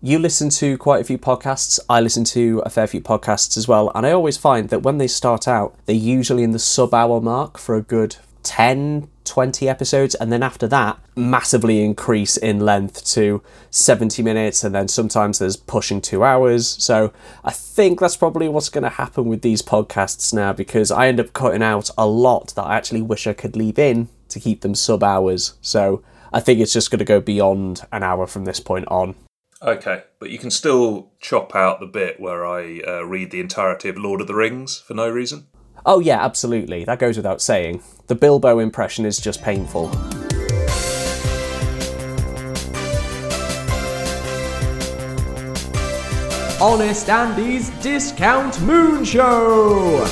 You listen to quite a few podcasts, I listen to a fair few podcasts as well, and I always find that when they start out, they're usually in the sub-hour mark for a good 10, 20 episodes, and then after that, massively increase in length to 70 minutes, and then sometimes there's pushing 2 hours. So I think that's probably what's going to happen with these podcasts now, because I end up cutting out a lot that I actually wish I could leave in to keep them sub-hours. So I think it's just going to go beyond an hour from this point on. Okay, but you can still chop out the bit where I read the entirety of Lord of the Rings for no reason? Oh yeah, absolutely. That goes without saying. The Bilbo impression is just painful. Honest Andy's Discount Moon Show!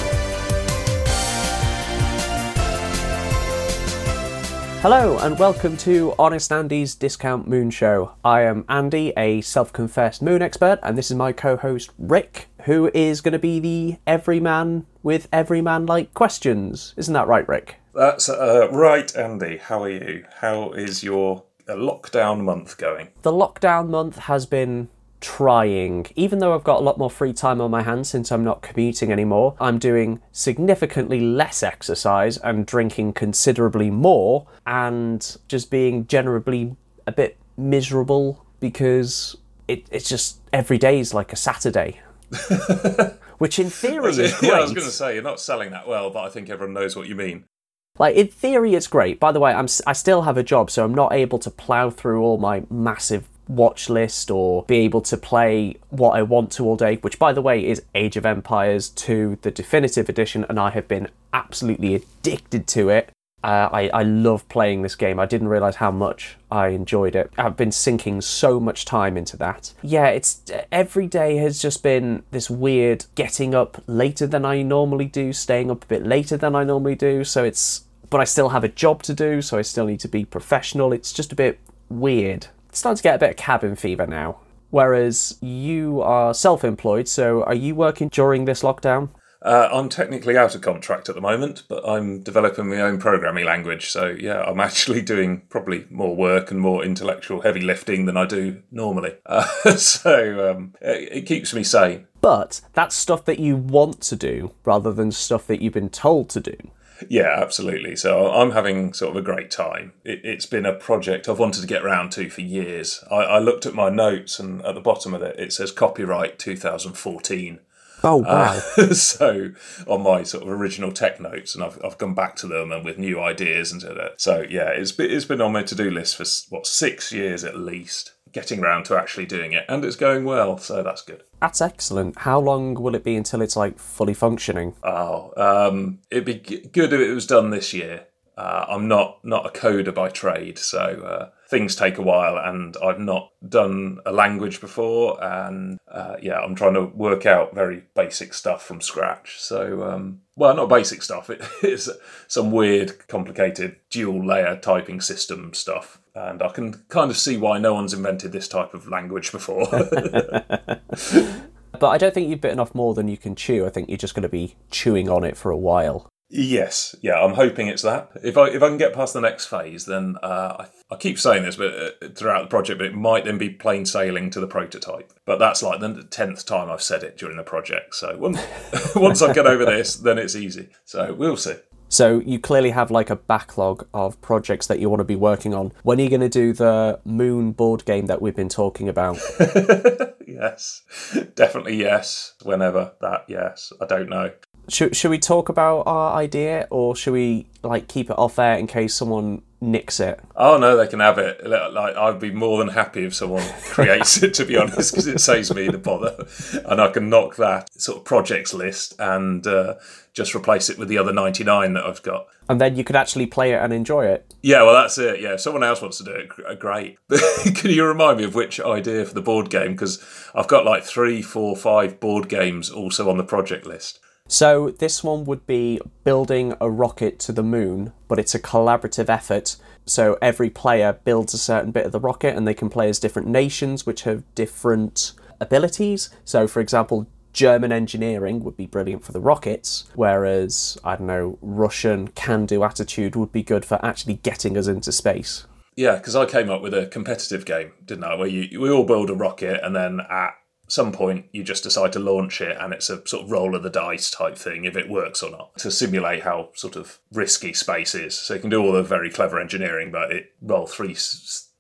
Hello and welcome to Honest Andy's Discount Moon Show. I am Andy, a self-confessed moon expert, and this is my co-host Rick, who is going to be the everyman with everyman-like questions. Isn't that right, Rick? That's right, Andy. How are you? How is your lockdown month going? The lockdown month has been trying. Even though I've got a lot more free time on my hands since I'm not commuting anymore, I'm doing significantly less exercise and drinking considerably more and just being generally a bit miserable because it's just every day is like a Saturday. Which in theory is great. Yeah, I was going to say, you're not selling that well, but I think everyone knows what you mean. Like, in theory, it's great. By the way, I still have a job, so I'm not able to plough through all my massive watch list or be able to play what I want to all day, which, by the way, is Age of Empires 2, the definitive edition, and I have been absolutely addicted to it. I love playing this game. I didn't realise how much I enjoyed it. I've been sinking so much time into that. Yeah, it's every day has just been this weird getting up later than I normally do, staying up a bit later than I normally do, but I still have a job to do, so I still need to be professional. It's just a bit weird. It's starting to get a bit of cabin fever now. Whereas you are self-employed, so are you working during this lockdown? I'm technically out of contract at the moment, but I'm developing my own programming language. So, yeah, I'm actually doing probably more work and more intellectual heavy lifting than I do normally. It keeps me sane. But that's stuff that you want to do rather than stuff that you've been told to do. Yeah, absolutely. So I'm having sort of a great time. It's been a project I've wanted to get round to for years. I looked at my notes and at the bottom of it, it says copyright 2014. Oh, wow. So on my sort of original tech notes, and I've gone back to them and with new ideas and so yeah, it's been on my to-do list for, 6 years at least, getting around to actually doing it, and it's going well, so that's good. That's excellent. How long will it be until it's, like, fully functioning? Oh, it'd be good if it was done this year. I'm not a coder by trade, so things take a while, and I've not done a language before, and I'm trying to work out very basic stuff from scratch. So, not basic stuff, it is some weird, complicated dual-layer typing system stuff, and I can kind of see why no one's invented this type of language before. But I don't think you've bitten off more than you can chew. I think you're just going to be chewing on it for a while. Yes, yeah, I'm hoping it's that. If I can get past the next phase, then I keep saying this but throughout the project, but it might then be plain sailing to the prototype. But that's like the 10th time I've said it during the project. So once I get over this, then it's easy. So we'll see. So you clearly have like a backlog of projects that you want to be working on. When are you going to do the Moon board game that we've been talking about? Yes, definitely yes. Whenever that, yes. I don't know. Should we talk about our idea, or should we like keep it off air in case someone nicks it? Oh no, they can have it. Like, I'd be more than happy if someone creates it, to be honest, because it saves me the bother, and I can knock that sort of projects list and just replace it with the other 99 that I've got. And then you could actually play it and enjoy it. Yeah, well, that's it. Yeah, if someone else wants to do it, great. Can you remind me of which idea for the board game? Because I've got like 3, 4, 5 board games also on the project list. So this one would be building a rocket to the moon, but it's a collaborative effort. So every player builds a certain bit of the rocket, and they can play as different nations which have different abilities. So, for example, German engineering would be brilliant for the rockets, whereas, I don't know, Russian can-do attitude would be good for actually getting us into space. Yeah, because I came up with a competitive game, didn't I? Where we all build a rocket, and then at some point you just decide to launch it, and it's a sort of roll of the dice type thing, if it works or not, to simulate how sort of risky space is. So you can do all the very clever engineering, but it roll three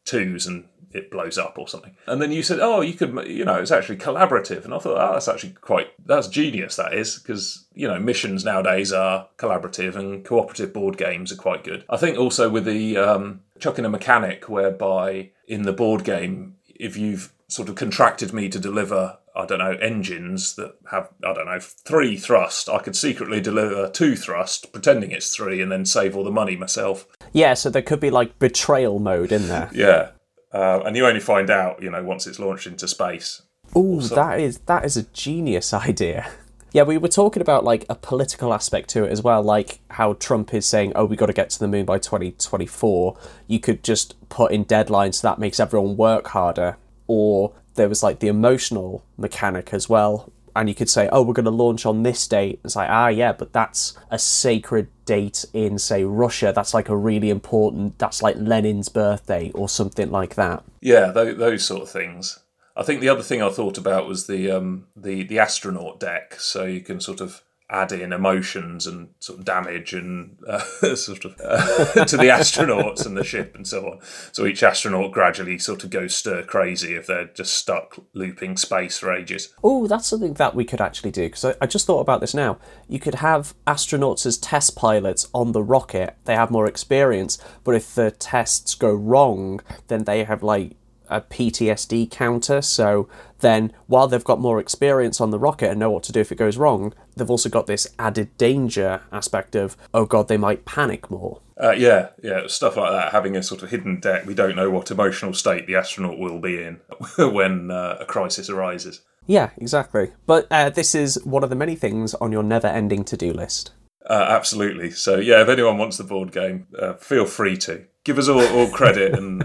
twos and it blows up or something. And then you said, oh, you could, you know, it's actually collaborative. And I thought, oh, that's actually quite, that's genius, that is, because, you know, missions nowadays are collaborative and cooperative board games are quite good. I think also with the chucking a mechanic whereby in the board game, if you've sort of contracted me to deliver, I don't know, engines that have, I don't know, 3 thrust, I could secretly deliver 2 thrust, pretending it's 3, and then save all the money myself. Yeah, so there could be like betrayal mode in there. Yeah. And you only find out, you know, once it's launched into space. Ooh, that is a genius idea. Yeah, we were talking about, like, a political aspect to it as well, like how Trump is saying, oh, we got to get to the moon by 2024. You could just put in deadlines, so that makes everyone work harder. Or there was, like, the emotional mechanic as well. And you could say, oh, we're going to launch on this date. It's like, ah, yeah, but that's a sacred date in, say, Russia. That's like a really important, that's like Lenin's birthday or something like that. Yeah, those sort of things. I think the other thing I thought about was the astronaut deck. So you can sort of add in emotions and sort of damage and to the astronauts and the ship and so on. So each astronaut gradually sort of goes stir crazy if they're just stuck looping space for ages. Oh, that's something that we could actually do, because I just thought about this now. You could have astronauts as test pilots on the rocket. They have more experience, but if the tests go wrong, then they have like a PTSD counter, so then while they've got more experience on the rocket and know what to do if it goes wrong, they've also got this added danger aspect of, oh god, they might panic more. Yeah, stuff like that, having a sort of hidden deck. We don't know what emotional state the astronaut will be in when a crisis arises. Yeah, exactly. But this is one of the many things on your never-ending to-do list. Absolutely. So yeah, if anyone wants the board game, feel free to. Give us all credit and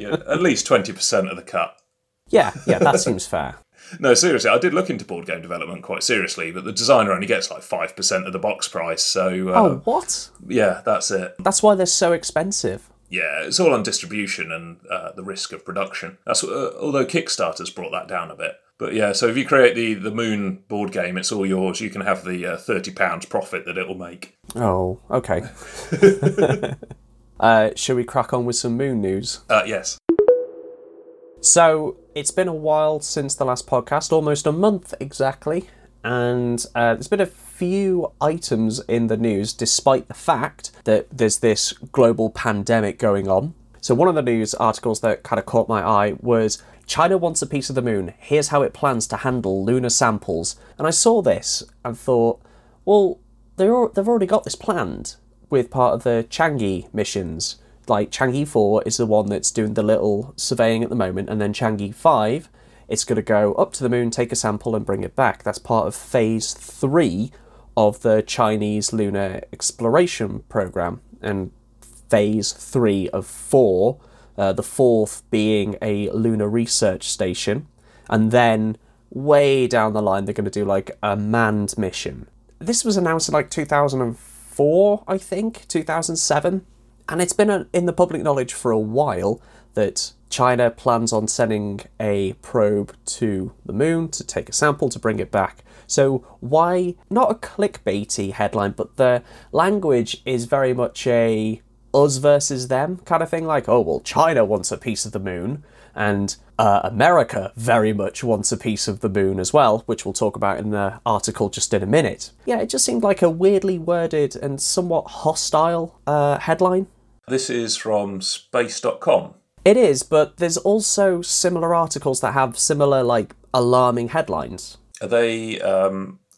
yeah, at least 20% of the cut. Yeah, that seems fair. No, seriously, I did look into board game development quite seriously, but the designer only gets like 5% of the box price, so... oh, what? Yeah, that's it. That's why they're so expensive. Yeah, it's all on distribution and the risk of production. That's although Kickstarter's brought that down a bit. But yeah, so if you create the Moon board game, it's all yours. You can have the £30 profit that it'll make. Oh, okay. Shall we crack on with some moon news? Yes. So, it's been a while since the last podcast, almost a month exactly, and there's been a few items in the news, despite the fact that there's this global pandemic going on. So one of the news articles that kind of caught my eye was, China wants a piece of the moon, here's how it plans to handle lunar samples. And I saw this and thought, well, they've already got this planned. With part of the Chang'e missions. Like, Chang'e 4 is the one that's doing the little surveying at the moment, and then Chang'e 5, it's going to go up to the moon, take a sample, and bring it back. That's part of Phase 3 of the Chinese Lunar Exploration Program, and Phase 3 of 4, the fourth being a lunar research station, and then way down the line, they're going to do, like, a manned mission. This was announced in, like, 2004, I think, 2007. And it's been in the public knowledge for a while that China plans on sending a probe to the moon to take a sample to bring it back. So why, not a clickbaity headline, but the language is very much a us versus them kind of thing. Like, oh, well, China wants a piece of the moon and America very much wants a piece of the moon as well, which we'll talk about in the article just in a minute. Yeah, it just seemed like a weirdly worded and somewhat hostile headline. This is from space.com. It is, but there's also similar articles that have similar, like, alarming headlines. Are they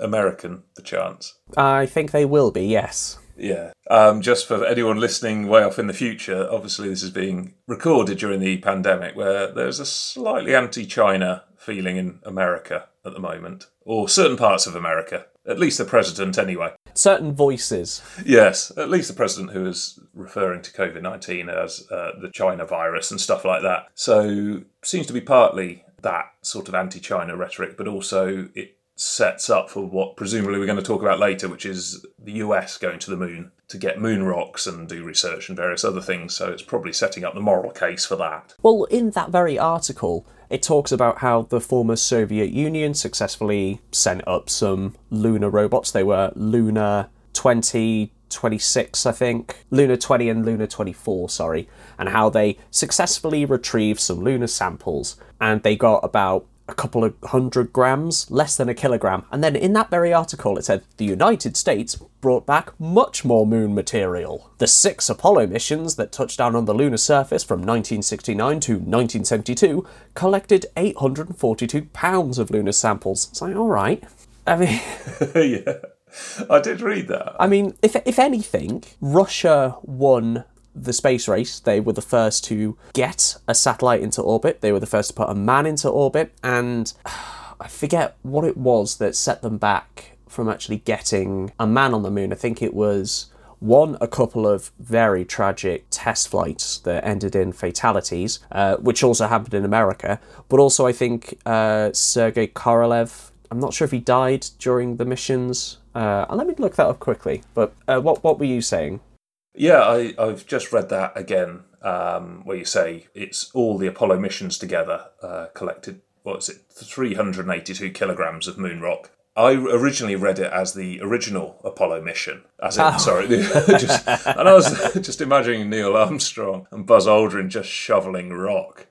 American, perchance? I think they will be, yes. Yeah. Just for anyone listening way off in the future, obviously this is being recorded during the pandemic, where there's a slightly anti-China feeling in America at the moment, or certain parts of America, at least the president anyway. Certain voices. Yes, at least the president, who is referring to COVID-19 as the China virus and stuff like that. So seems to be partly that sort of anti-China rhetoric, but also it sets up for what presumably we're going to talk about later, which is the US going to the moon to get moon rocks and do research and various other things. So it's probably setting up the moral case for that. Well, in that very article, it talks about how the former Soviet Union successfully sent up some lunar robots. They were Luna 20, 26, I think. Luna 20 and Luna 24, sorry. And how they successfully retrieved some lunar samples. And they got about a couple of 100 grams, less than a kilogram. And then in that very article, it said the United States brought back much more moon material. The 6 Apollo missions that touched down on the lunar surface from 1969 to 1972 collected 842 pounds of lunar samples. It's like, all right. I mean... yeah, I did read that. I mean, if anything, Russia won the space race. They were the first to get a satellite into orbit. They were the first to put a man into orbit. And I forget what it was that set them back from actually getting a man on the moon. I think it was, one, a couple of very tragic test flights that ended in fatalities, which also happened in America. But also, I think Sergei Korolev, I'm not sure if he died during the missions. Let me look that up quickly. But what were you saying? Yeah, I've just read that again, where you say it's all the Apollo missions together collected, 382 kilograms of moon rock. I originally read it as the original Apollo mission. And I was just imagining Neil Armstrong and Buzz Aldrin just shoveling rock.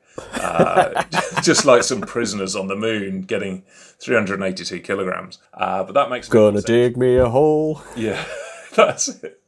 Just like some prisoners on the moon getting 382 kilograms. But that makes sense. Gonna dig me a hole. Yeah, that's it.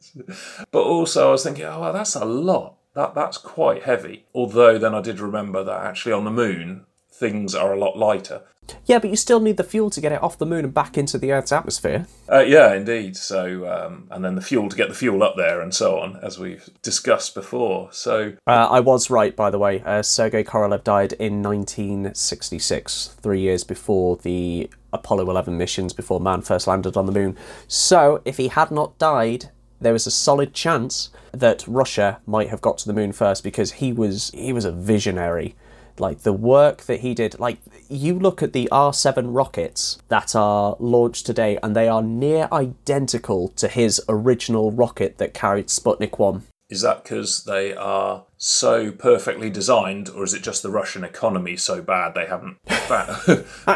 But also I was thinking, oh, well, that's a lot. That's quite heavy. Although then I did remember that actually on the moon, things are a lot lighter. Yeah, but you still need the fuel to get it off the moon and back into the Earth's atmosphere. Yeah, indeed. So, and then the fuel to get the fuel up there and so on, as we've discussed before. So I was right, by the way. Sergei Korolev died in 1966, 3 years before the Apollo 11 missions, before man first landed on the moon. So if he had not died, there was a solid chance that Russia might have got to the moon first, because he was a visionary. Like, the work that he did, like, you look at the R7 rockets that are launched today, and they are near identical to his original rocket that carried Sputnik 1. Is that because they are so perfectly designed, or is it just the Russian economy so bad they haven't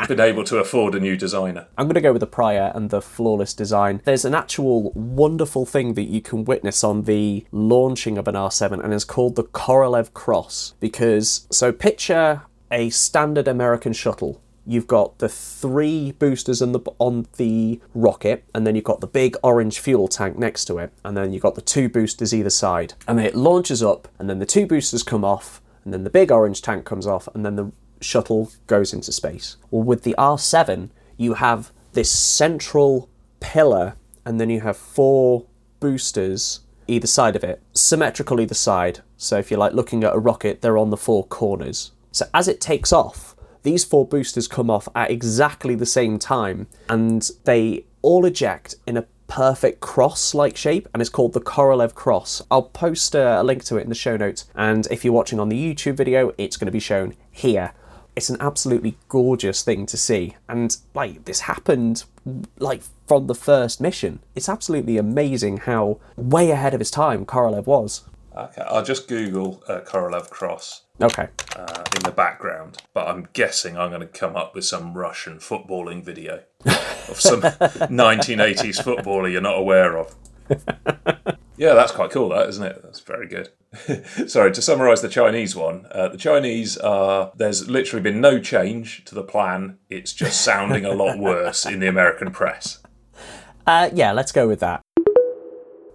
been able to afford a new designer? I'm going to go with the prior and the flawless design. There's an actual wonderful thing that you can witness on the launching of an R7, and it's called the Korolev Cross. Because, so picture a standard American shuttle. You've got the 3 boosters on the rocket, and then you've got the big orange fuel tank next to it, and then you've got the 2 boosters either side. And then it launches up, and then the 2 boosters come off, and then the big orange tank comes off, and then the shuttle goes into space. Well, with the R7, you have this central pillar, and then you have 4 boosters either side of it, symmetrical either side. So if you're like looking at a rocket, they're on the 4 corners. So as it takes off, these 4 boosters come off at exactly the same time, and they all eject in a perfect cross-like shape, and it's called the Korolev Cross. I'll post a link to it in the show notes, and if you're watching on the YouTube video, it's going to be shown here. It's an absolutely gorgeous thing to see, and like, this happened like from the first mission. It's absolutely amazing how way ahead of his time Korolev was. Okay, I'll just Google Korolev Cross. Okay. In the background, but I'm guessing I'm going to come up with some Russian footballing video of some 1980s footballer you're not aware of. Yeah, that's quite cool, that, isn't it? That's very good. Sorry, to summarise the Chinese one, the Chinese are, there's literally been no change to the plan. It's just sounding a lot worse in the American press. Yeah, let's go with that.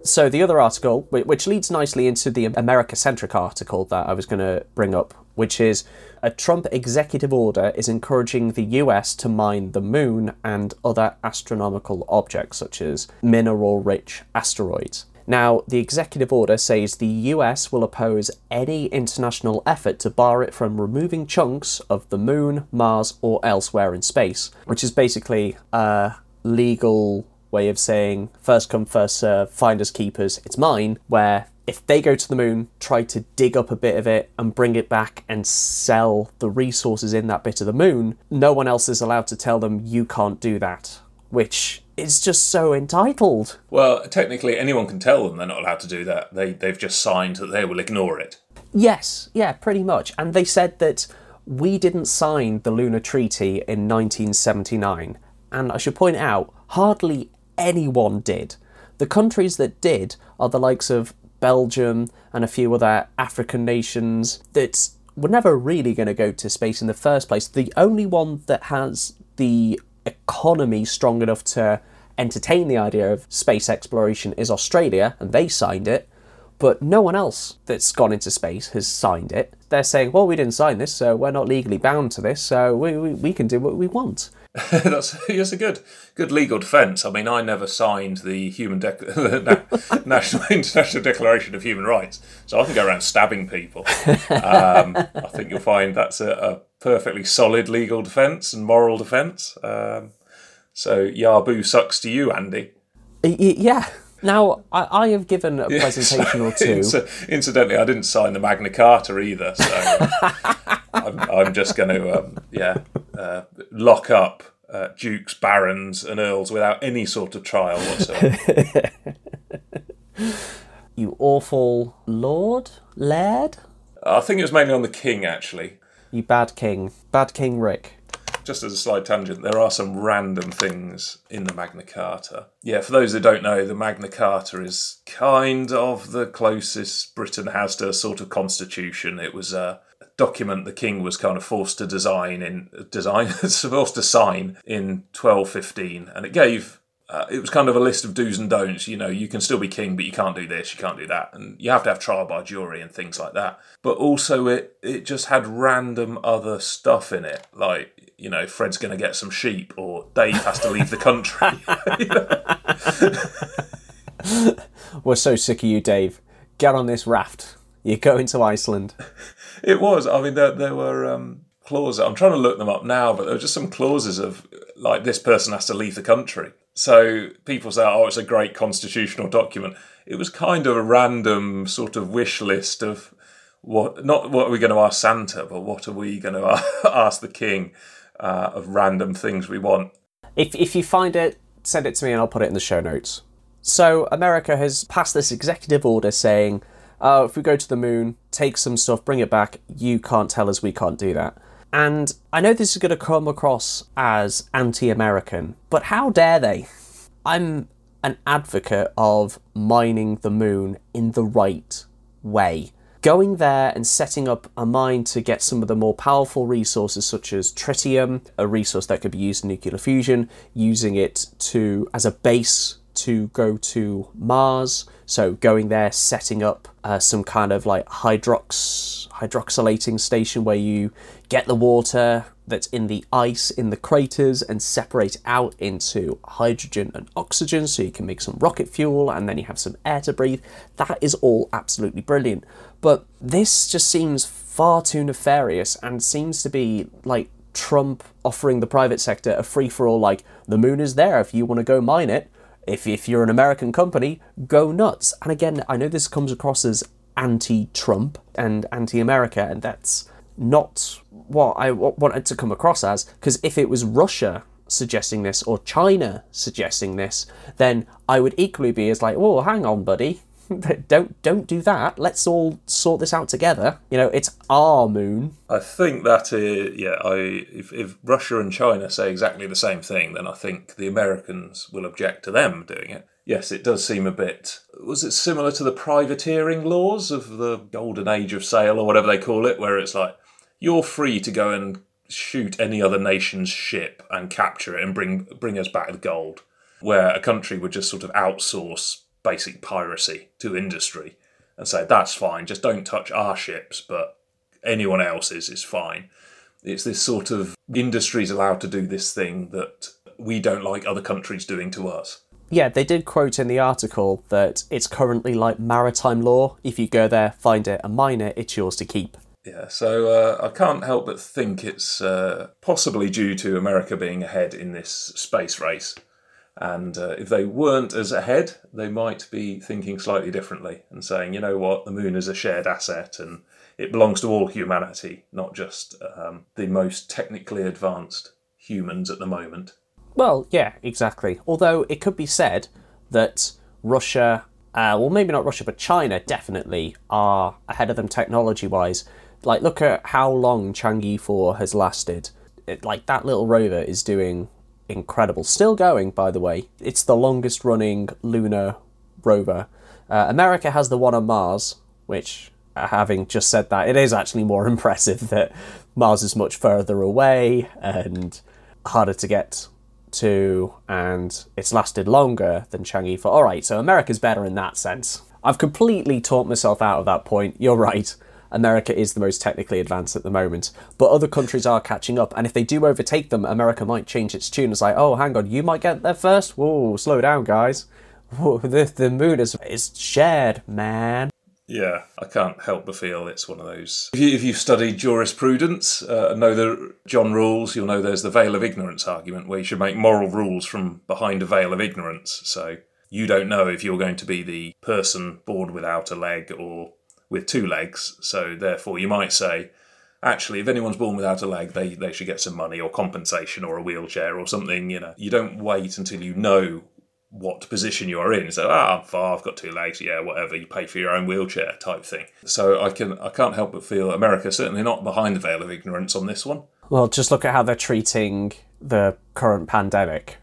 So the other article, which leads nicely into the America-centric article that I was going to bring up, which is a Trump executive order is encouraging the US to mine the moon and other astronomical objects, such as mineral-rich asteroids. Now, the executive order says the US will oppose any international effort to bar it from removing chunks of the moon, Mars, or elsewhere in space, which is basically a legal way of saying first come, first serve, finders keepers, it's mine, where if they go to the moon, try to dig up a bit of it and bring it back and sell the resources in that bit of the moon, no one else is allowed to tell them, you can't do that, which is just so entitled. Well, technically anyone can tell them they're not allowed to do that. They've just signed that they will ignore it. Yes, yeah, pretty much. And they said that we didn't sign the Lunar Treaty in 1979. And I should point out, hardly anyone did. The countries that did are the likes of Belgium and a few other African nations that were never really going to go to space in the first place. The only one that has the economy strong enough to entertain the idea of space exploration is Australia, and they signed it, but no one else that's gone into space has signed it. They're saying, well, we didn't sign this, so we're not legally bound to this, so we can do what we want. That's a good legal defence. I mean, I never signed the International Declaration of Human Rights, so I can go around stabbing people. I think you'll find that's a perfectly solid legal defence and moral defence. So, Yaboo sucks to you, Andy. Yeah. Now, I have given a presentation or two. Incidentally, I didn't sign the Magna Carta either, so I'm just going to lock up dukes, barons and earls without any sort of trial whatsoever. You awful laird? I think it was mainly on the king, actually. You bad king Rick. Just as a slight tangent, there are some random things in the Magna Carta. Yeah, for those that don't know, the Magna Carta is kind of the closest Britain has to a sort of constitution. It was a document the king was kind of forced to sign in 1215, and it gave... it was kind of a list of do's and don'ts. You know, you can still be king, but you can't do this, you can't do that. And you have to have trial by jury and things like that. But also it just had random other stuff in it. Like, you know, Fred's going to get some sheep or Dave has to leave the country. We're so sick of you, Dave. Get on this raft. You're going to Iceland. It was. I mean, there were... clauses. I'm trying to look them up now, but there were just some clauses of, like, this person has to leave the country. So people say, oh, it's a great constitutional document. It was kind of a random sort of wish list of what are we going to ask Santa, but what are we going to ask the king of random things we want. If you find it, send it to me and I'll put it in the show notes. So America has passed this executive order saying, if we go to the moon, take some stuff, bring it back, you can't tell us we can't do that. And I know this is going to come across as anti-American, but how dare they? I'm an advocate of mining the moon in the right way. Going there and setting up a mine to get some of the more powerful resources such as tritium, a resource that could be used in nuclear fusion, using it as a base to go to Mars. So going there, setting up some kind of like hydroxylating station where you get the water that's in the ice in the craters and separate out into hydrogen and oxygen so you can make some rocket fuel and then you have some air to breathe. That is all absolutely brilliant. But this just seems far too nefarious and seems to be like Trump offering the private sector a free-for-all, like the moon is there if you want to go mine it. If you're an American company, go nuts. And again, I know this comes across as anti-Trump and anti-America, and that's not what I wanted to come across as, because if it was Russia suggesting this or China suggesting this, then I would equally be as like, whoa, hang on, buddy. Don't do that. Let's all sort this out together. You know, it's our moon. I think that is, yeah. If Russia and China say exactly the same thing, then I think the Americans will object to them doing it. Yes, it does seem a bit. Was it similar to the privateering laws of the golden age of sail or whatever they call it, where it's like you're free to go and shoot any other nation's ship and capture it and bring us back the gold, where a country would just sort of outsource basic piracy to industry and say, that's fine, just don't touch our ships, but anyone else's is fine. It's this sort of industry's allowed to do this thing that we don't like other countries doing to us. Yeah, they did quote in the article that it's currently like maritime law. If you go there, find it and mine it, it's yours to keep. Yeah, so I can't help but think it's possibly due to America being ahead in this space race. And if they weren't as ahead, they might be thinking slightly differently and saying, you know what, the moon is a shared asset and it belongs to all humanity, not just the most technically advanced humans at the moment. Well, yeah, exactly. Although it could be said that Russia, well, maybe not Russia, but China definitely are ahead of them technology-wise. Like, look at how long Chang'e 4 has lasted. Like, that little rover is doing incredible. Still going, by the way. It's the longest-running lunar rover. America has the one on Mars, which, having just said that, it is actually more impressive that Mars is much further away and harder to get to, and it's lasted longer than Chang'e 4. All right, so America's better in that sense. I've completely talked myself out of that point. You're right. America is the most technically advanced at the moment, but other countries are catching up, and if they do overtake them, America might change its tune. It's like, oh, hang on, you might get there first? Whoa, slow down, guys. Whoa, the moon is shared, man. Yeah, I can't help but feel it's one of those. If you've studied jurisprudence and know the John rules, you'll know there's the veil of ignorance argument, where you should make moral rules from behind a veil of ignorance. So you don't know if you're going to be the person born without a leg or with two legs, so therefore you might say, actually, if anyone's born without a leg, they should get some money or compensation or a wheelchair or something, you know. You don't wait until you know what position you are in. So, I've got two legs, yeah, whatever, you pay for your own wheelchair type thing. So I can't help but feel America certainly not behind the veil of ignorance on this one. Well, just look at how they're treating the current pandemic.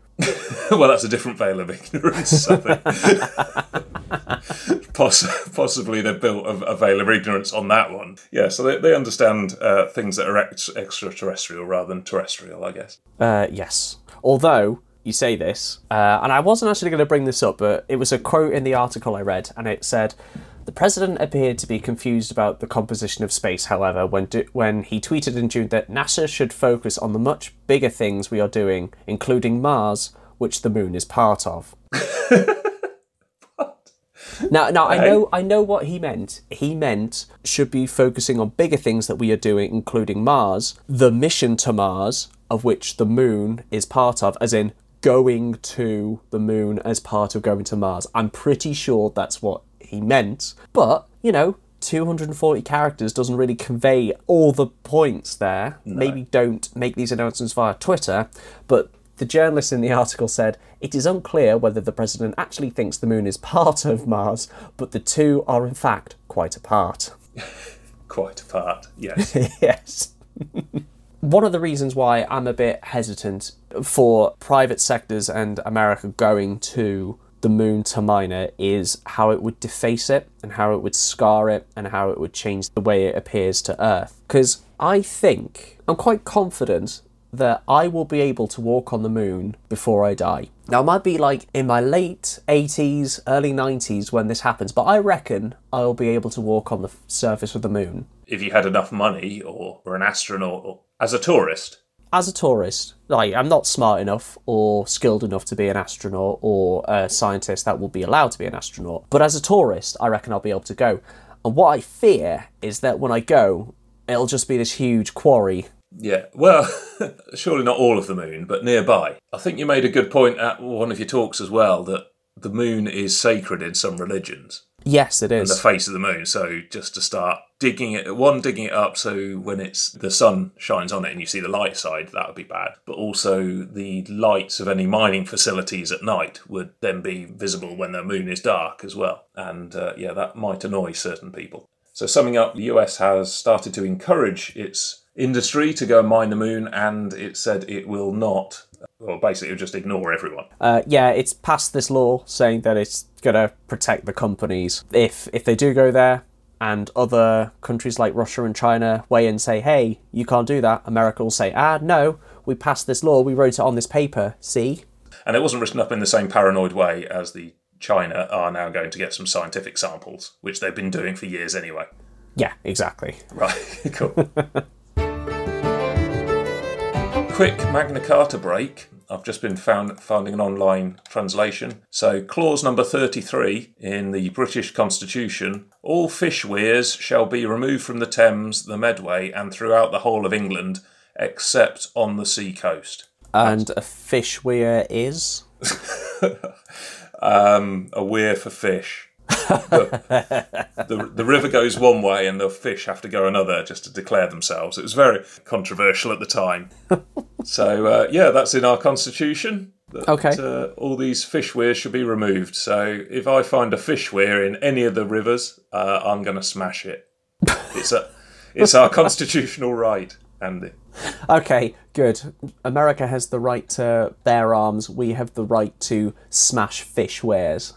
Well, that's a different veil of ignorance, I think. Possibly they've built a veil of ignorance on that one. Yeah, so they understand things that are extraterrestrial rather than terrestrial, I guess. Yes. Although, you say this, and I wasn't actually going to bring this up, but it was a quote in the article I read, and it said, "The president appeared to be confused about the composition of space, however, when he tweeted in June that NASA should focus on the much bigger things we are doing, including Mars, which the moon is part of." Now hey. I know what he meant. He meant should be focusing on bigger things that we are doing, including Mars, the mission to Mars, of which the moon is part of, as in going to the moon as part of going to Mars. I'm pretty sure that's what he meant, but, you know, 240 characters doesn't really convey all the points there. No. Maybe don't make these announcements via Twitter, but the journalist in the article said, "It is unclear whether the president actually thinks the moon is part of Mars, but the two are in fact quite apart." Quite apart, yes. Yes. One of the reasons why I'm a bit hesitant for private sectors and America going to the moon to minor is how it would deface it and how it would scar it and how it would change the way it appears to Earth. Because I'm quite confident that I will be able to walk on the moon before I die. Now, it might be like in my late 80s, early 90s when this happens, but I reckon I'll be able to walk on the surface of the moon. If you had enough money or were an astronaut or as a tourist. As a tourist, like, I'm not smart enough or skilled enough to be an astronaut or a scientist that will be allowed to be an astronaut. But as a tourist, I reckon I'll be able to go. And what I fear is that when I go, it'll just be this huge quarry. Yeah, well, surely not all of the moon, but nearby. I think you made a good point at one of your talks as well, that the moon is sacred in some religions. Yes, it is. And the face of the moon, so just to start digging it up so when it's the sun shines on it and you see the light side, that would be bad. But also the lights of any mining facilities at night would then be visible when the moon is dark as well. And yeah, that might annoy certain people. So summing up, the US has started to encourage its industry to go and mine the moon, and it said it will not. Well, basically, it would just ignore everyone. Yeah, it's passed this law saying that it's going to protect the companies. If they do go there and other countries like Russia and China weigh in and say, hey, you can't do that, America will say, no, we passed this law, we wrote it on this paper, see? And it wasn't written up in the same paranoid way as the China are now going to get some scientific samples, which they've been doing for years anyway. Yeah, exactly. Right, cool. Quick Magna Carta break. I've just been finding an online translation. So clause number 33 in the British Constitution, all fish weirs shall be removed from the Thames, the Medway and throughout the whole of England, except on the sea coast. And a fish weir is? A weir for fish. The river goes one way and the fish have to go another just to declare themselves. It was very controversial at the time. So, that's in our constitution. That, okay. All these fish weirs should be removed. So if I find a fish weir in any of the rivers, I'm going to smash it. It's our constitutional right, Andy. Okay, good. America has the right to bear arms. We have the right to smash fish weirs.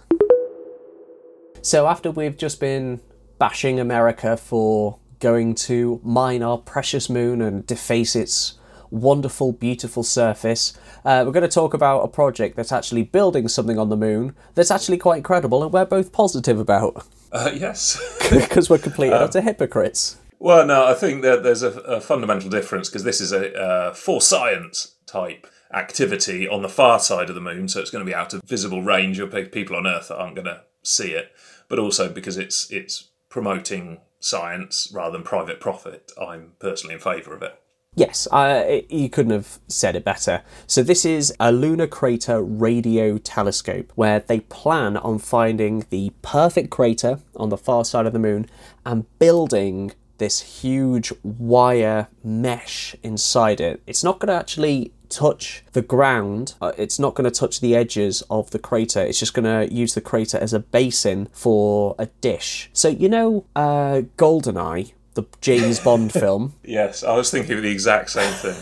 So after we've just been bashing America for going to mine our precious moon and deface its wonderful, beautiful surface, we're going to talk about a project that's actually building something on the moon that's actually quite incredible and we're both positive about. Yes. Because we're complete and utter hypocrites. Well, no, I think that there's a fundamental difference because this is a for science type activity on the far side of the moon, so it's going to be out of visible range of people on Earth that aren't going to see it. But also because it's promoting science rather than private profit, I'm personally in favour of it. Yes, you couldn't have said it better. So this is a lunar crater radio telescope where they plan on finding the perfect crater on the far side of the moon and building this huge wire mesh inside it. It's not going to actually touch the ground. It's not going to touch the edges of the crater. It's just going to use the crater as a basin for a dish. So, you know, GoldenEye, the James Bond film? Yes, I was thinking of the exact same thing.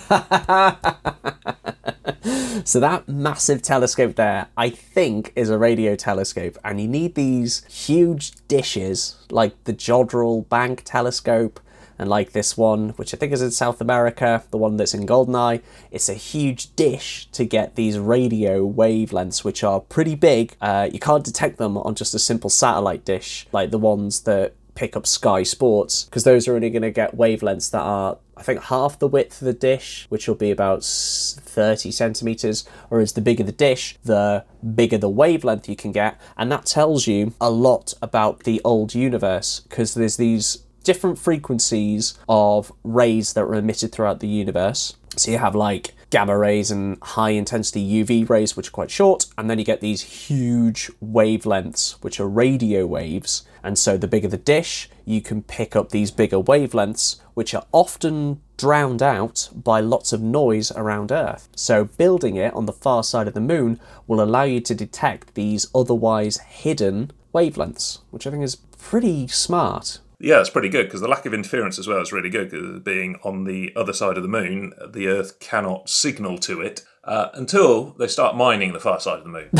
So that massive telescope there, I think, is a radio telescope. And you need these huge dishes, like the Jodrell Bank telescope, and like this one, which I think is in South America, the one that's in GoldenEye. It's a huge dish to get these radio wavelengths, which are pretty big. You can't detect them on just a simple satellite dish, like the ones that pick up Sky Sports, because those are only going to get wavelengths that are, I think, half the width of the dish, which will be about 30 centimetres, whereas the bigger the dish, the bigger the wavelength you can get. And that tells you a lot about the old universe, because there's these different frequencies of rays that are emitted throughout the universe. So you have like gamma rays and high intensity UV rays, which are quite short, and then you get these huge wavelengths, which are radio waves. And so the bigger the dish, you can pick up these bigger wavelengths, which are often drowned out by lots of noise around Earth. So building it on the far side of the moon will allow you to detect these otherwise hidden wavelengths, which I think is pretty smart. Yeah, it's pretty good, because the lack of interference as well is really good, because being on the other side of the moon, the Earth cannot signal to it until they start mining the far side of the moon,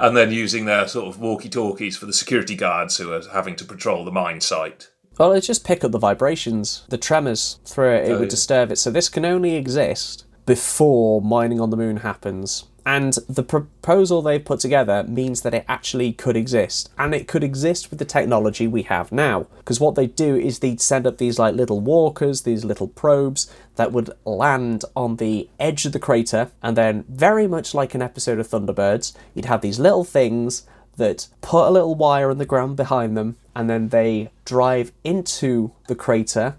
and then using their sort of walkie-talkies for the security guards who are having to patrol the mine site. Well, it just pick up the vibrations, the tremors through it, would disturb it. So this can only exist before mining on the moon happens. And the proposal they've put together means that it actually could exist. And it could exist with the technology we have now. Because what they do is they'd send up these like little walkers, these little probes that would land on the edge of the crater. And then very much like an episode of Thunderbirds, you'd have these little things that put a little wire on the ground behind them. And then they drive into the crater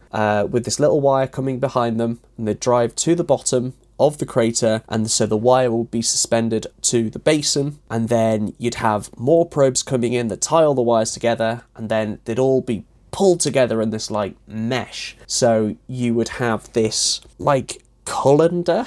with this little wire coming behind them. And they drive to the bottom of the crater, and so the wire will be suspended to the basin, and then you'd have more probes coming in that tie all the wires together, and then they'd all be pulled together in this like mesh. So you would have this like colander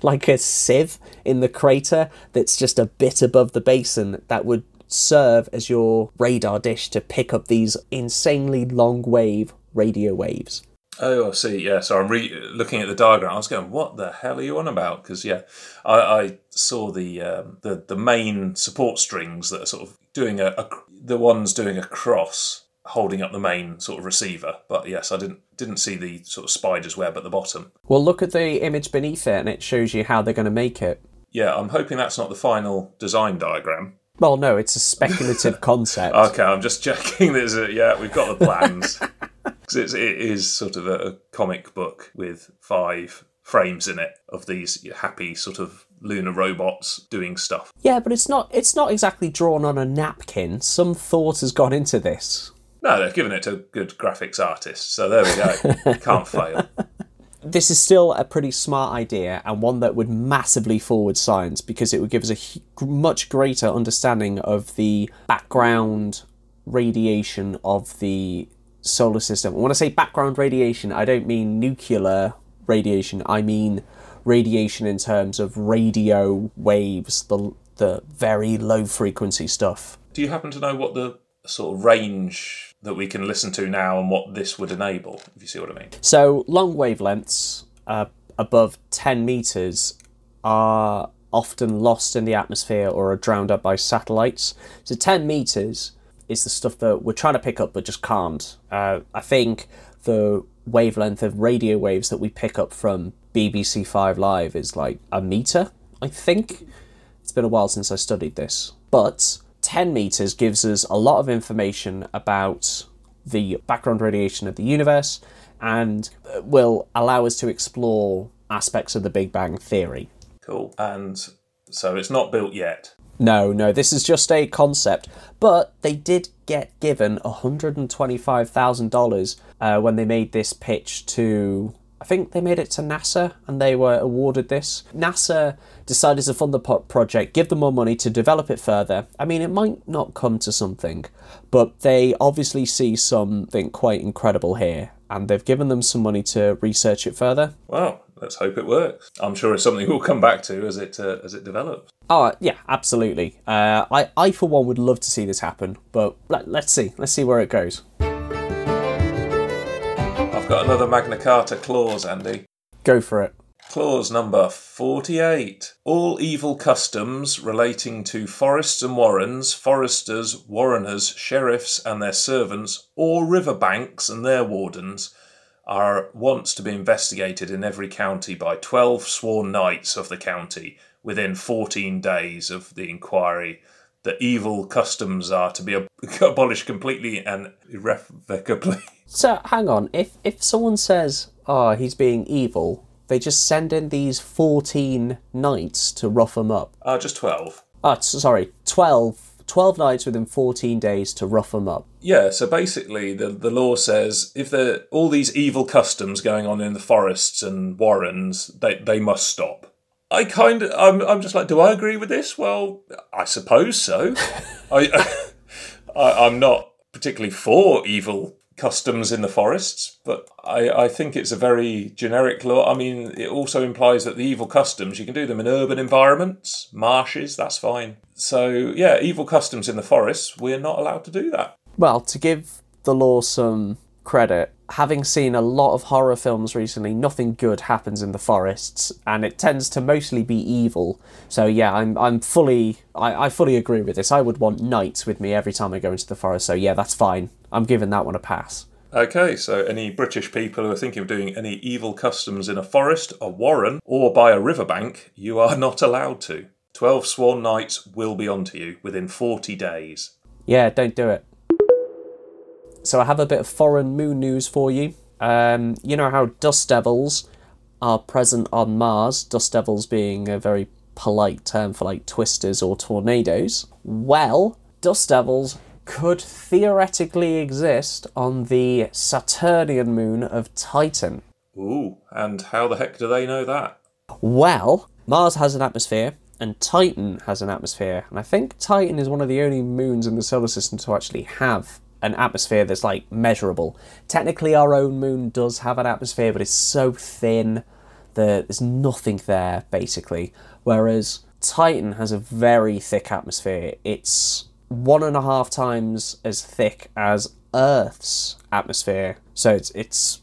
like a sieve in the crater that's just a bit above the basin that would serve as your radar dish to pick up these insanely long wave radio waves. Oh, I see. Yeah, so I'm looking at the diagram. I was going, what the hell are you on about? Because, yeah, I saw the main support strings that are sort of doing the ones doing a cross holding up the main sort of receiver. But, yes, I didn't see the sort of spider's web at the bottom. Well, look at the image beneath it, and it shows you how they're going to make it. Yeah, I'm hoping that's not the final design diagram. Well, no, it's a speculative concept. Okay, I'm just checking. We've got the plans. Because it is sort of a comic book with 5 frames in it of these happy sort of lunar robots doing stuff. Yeah, but it's not exactly drawn on a napkin. Some thought has gone into this. No, they've given it to good graphics artists, so there we go. Can't fail. this is still a pretty smart idea, and one that would massively forward science, because it would give us a much greater understanding of the background radiation of the solar system. When I say background radiation, I don't mean nuclear radiation. I mean radiation in terms of radio waves, the very low frequency stuff. Do you happen to know what the sort of range that we can listen to now and what this would enable, if you see what I mean? So long wavelengths above 10 metres are often lost in the atmosphere or are drowned up by satellites. So 10 metres is the stuff that we're trying to pick up but just can't. I think the wavelength of radio waves that we pick up from BBC Five Live is like a metre, I think. It's been a while since I studied this. But 10 metres gives us a lot of information about the background radiation of the universe and will allow us to explore aspects of the Big Bang Theory. Cool. And so it's not built yet? No, this is just a concept. But they did get given $125,000 when they made this pitch to... I think they made it to NASA, and they were awarded this. NASA decided to fund the project, give them more money to develop it further. I mean, it might not come to something, but they obviously see something quite incredible here, and they've given them some money to research it further. Wow, let's hope it works. I'm sure it's something we'll come back to as it develops. Oh, yeah, absolutely. I for one, would love to see this happen, but let's see where it goes. Got another Magna Carta clause, Andy. Go for it. Clause number 48. All evil customs relating to forests and warrens, foresters, warreners, sheriffs and their servants, or river banks and their wardens, are at once to be investigated in every county by 12 sworn knights of the county within 14 days of the inquiry. The evil customs are to be abolished completely and irrevocably. So, hang on, if someone says, he's being evil, they just send in these 14 knights to rough him up? Just 12. 12 knights within 14 days to rough him up. Yeah, so basically the law says if there all these evil customs going on in the forests and warrens, they must stop. I'm just like, do I agree with this? Well, I suppose so. I'm not particularly for evil customs in the forests, but I think it's a very generic law. I mean, it also implies that the evil customs, you can do them in urban environments, marshes, that's fine. So, yeah, evil customs in the forests, we're not allowed to do that. Well, to give the law some credit, having seen a lot of horror films recently, nothing good happens in the forests, and it tends to mostly be evil. So yeah, I fully agree with this. I would want knights with me every time I go into the forest. So yeah, that's fine. I'm giving that one a pass. Okay, so any British people who are thinking of doing any evil customs in a forest, a warren, or by a riverbank, you are not allowed to. 12 sworn knights will be onto you within 40 days. Yeah, don't do it. So I have a bit of foreign moon news for you. You know how dust devils are present on Mars, dust devils being a very polite term for like twisters or tornadoes? Well, dust devils could theoretically exist on the Saturnian moon of Titan. Ooh, and how the heck do they know that? Well, Mars has an atmosphere, and Titan has an atmosphere, and I think Titan is one of the only moons in the solar system to actually have an atmosphere that's like measurable. Technically our own moon does have an atmosphere, but it's so thin that there's nothing there basically, whereas Titan has a very thick atmosphere. It's 1.5 times as thick as Earth's atmosphere, so it's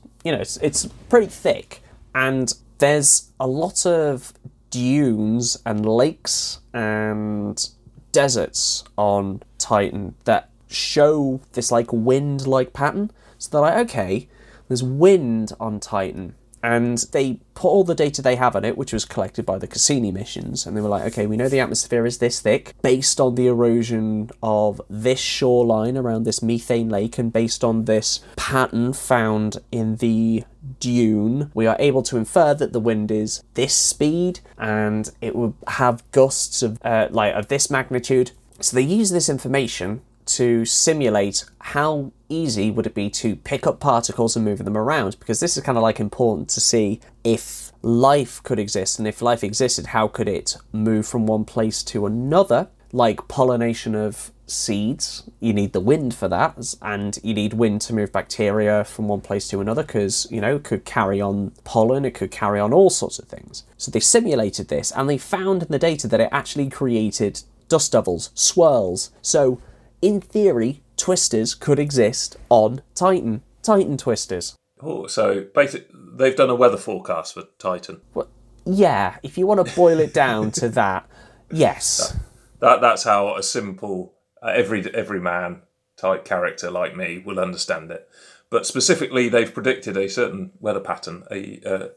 pretty thick, and there's a lot of dunes and lakes and deserts on Titan that show this like wind-like pattern. So they're like, okay, there's wind on Titan, and they put all the data they have on it, which was collected by the Cassini missions, and they were like, okay, we know the atmosphere is this thick based on the erosion of this shoreline around this methane lake, and based on this pattern found in the dune, we are able to infer that the wind is this speed, and it would have gusts of of this magnitude. So they use this information to simulate how easy would it be to pick up particles and move them around, because this is kind of like important to see if life could exist, and if life existed, how could it move from one place to another? Like pollination of seeds, you need the wind for that, and you need wind to move bacteria from one place to another because, you know, it could carry on pollen, it could carry on all sorts of things. So they simulated this, and they found in the data that it actually created dust devils, swirls. So in theory, twisters could exist on Titan. Titan twisters. Oh, so basically they've done a weather forecast for Titan. Well, yeah, if you want to boil it down to that, yes. That's how a simple everyman type character like me will understand it. But specifically, they've predicted a certain weather pattern, a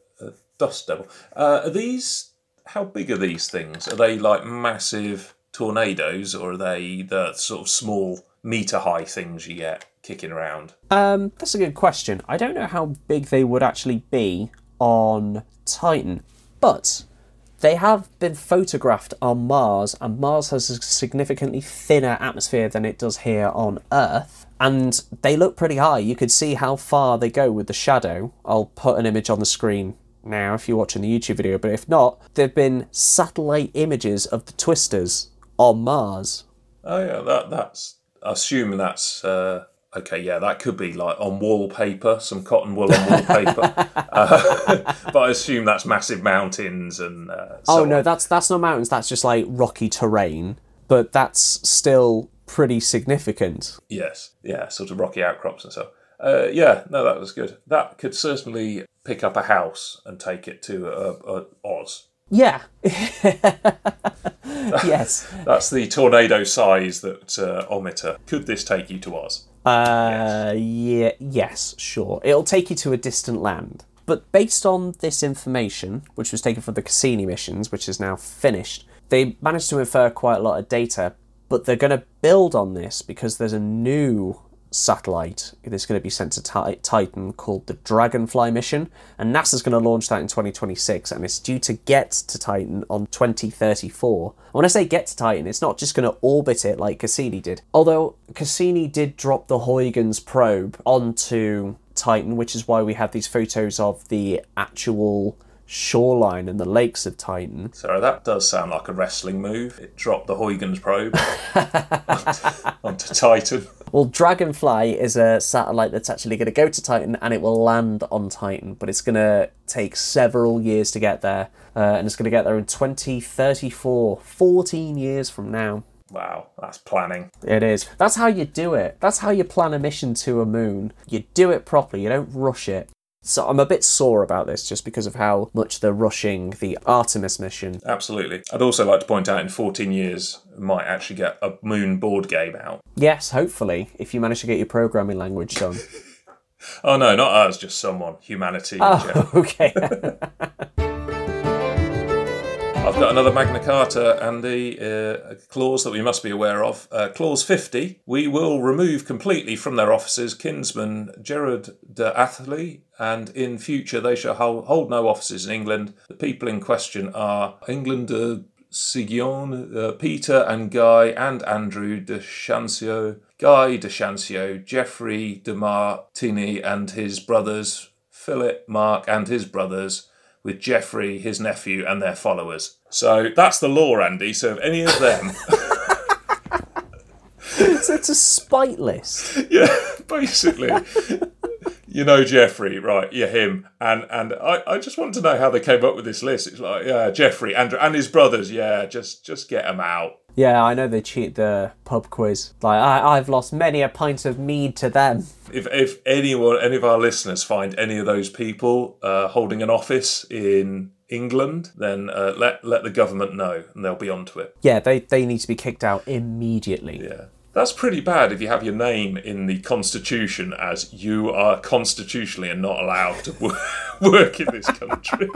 dust devil. Are these, how big are these things? Are they like massive tornadoes, or are they the sort of small meter-high things you get kicking around? That's a good question. I don't know how big they would actually be on Titan, but they have been photographed on Mars, and Mars has a significantly thinner atmosphere than it does here on Earth, and they look pretty high. You could see how far they go with the shadow. I'll put an image on the screen now if you're watching the YouTube video, but if not, there have been satellite images of the twisters on Mars. Oh yeah, that could be like on wallpaper, some cotton wool on wallpaper. But I assume that's massive mountains and that's not mountains, that's just like rocky terrain. But that's still pretty significant. Yes, yeah, sort of rocky outcrops and stuff. That was good. That could certainly pick up a house and take it to Oz. Yeah. Yes. That's the tornado size that ometer. Could this take you to Oz? Yes. Yeah, yes, sure. It'll take you to a distant land. But based on this information, which was taken from the Cassini missions, which is now finished, they managed to infer quite a lot of data, but they're going to build on this because there's a new satellite that's going to be sent to Titan called the Dragonfly mission, and NASA's going to launch that in 2026, and it's due to get to Titan on 2034. When I say get to Titan, it's not just going to orbit it like Cassini did, although Cassini did drop the Huygens probe onto Titan, which is why we have these photos of the actual shoreline and the lakes of Titan. So that does sound like a wrestling move. It dropped the Huygens probe onto Titan. Well, Dragonfly is a satellite that's actually going to go to Titan, and it will land on Titan, but it's going to take several years to get there, and it's going to get there in 2034, 14 years from now. Wow, that's planning. It is. That's how you do it. That's how you plan a mission to a moon. You do it properly. You don't rush it. So I'm a bit sore about this just because of how much they're rushing the Artemis mission. Absolutely. I'd also like to point out in 14 years, we might actually get a moon board game out. Yes, hopefully, if you manage to get your programming language done. Oh no, not us, just someone. Humanity. Oh, okay. I've got another Magna Carta, Andy, a clause that we must be aware of. Clause 50, we will remove completely from their offices kinsman Gerard de Atherley, and in future they shall hold no offices in England. The people in question are Englander Sigion, Peter and Guy and Andrew de Chancio, Guy de Chancio, Geoffrey de Martini and his brothers, Philip, Mark and his brothers, with Geoffrey, his nephew, and their followers. So that's the law, Andy. So if any of them... So it's a spite list. Yeah, basically. You know Geoffrey, right, you're him. And I just want to know how they came up with this list. It's like, yeah, Geoffrey, Andrew, and his brothers, yeah, just get them out. Yeah, I know they cheat the pub quiz. Like, I've lost many a pint of mead to them. If anyone, any of our listeners find any of those people holding an office in England, then let the government know and they'll be onto it. Yeah, they need to be kicked out immediately. Yeah. That's pretty bad if you have your name in the Constitution as you are constitutionally and not allowed to work in this country.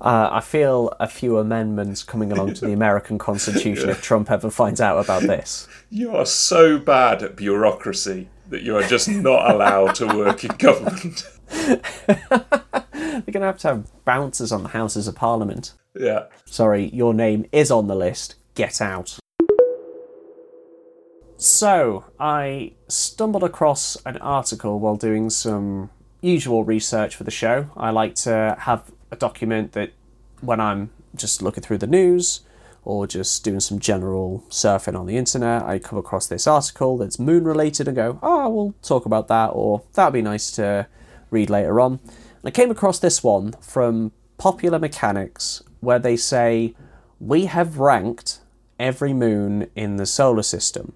I feel a few amendments coming along to the American Constitution if Trump ever finds out about this. You are so bad at bureaucracy that you are just not allowed to work in government. They're going to have bouncers on the Houses of Parliament. Yeah. Sorry, your name is on the list. Get out. So, I stumbled across an article while doing some usual research for the show. I like to have a document that when I'm just looking through the news or just doing some general surfing on the internet, I come across this article that's moon related and go, oh, we'll talk about that, or that'd be nice to read later on. And I came across this one from Popular Mechanics where they say, we have ranked every moon in the solar system.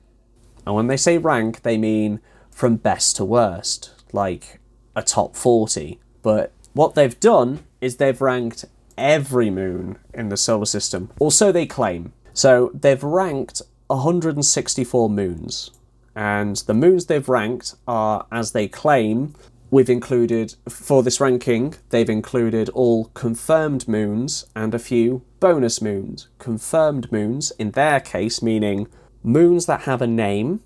And when they say rank, they mean from best to worst, like a top 40. But what they've done is they've ranked every moon in the solar system, or so they claim. So they've ranked 164 moons, and the moons they've ranked are, as they claim, we've included, for this ranking, they've included all confirmed moons and a few bonus moons. Confirmed moons, in their case, meaning moons that have a name,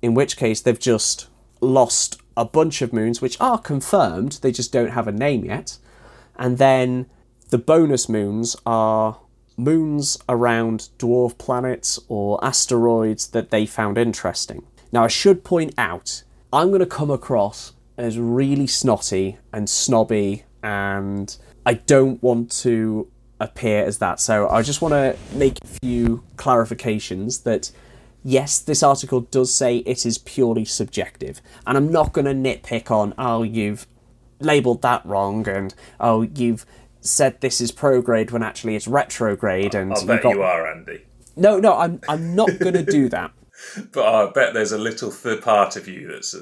in which case they've just lost a bunch of moons which are confirmed, they just don't have a name yet. And then the bonus moons are moons around dwarf planets or asteroids that they found interesting. Now I should point out, I'm going to come across as really snotty and snobby, and I don't want to appear as that, so I just want to make a few clarifications that yes, this article does say it is purely subjective, and I'm not going to nitpick on, oh, you've labelled that wrong, and oh, you've said this is prograde when actually it's retrograde. And I bet you are, Andy. No, I'm not going to do that. But I bet there's a little third part of you that's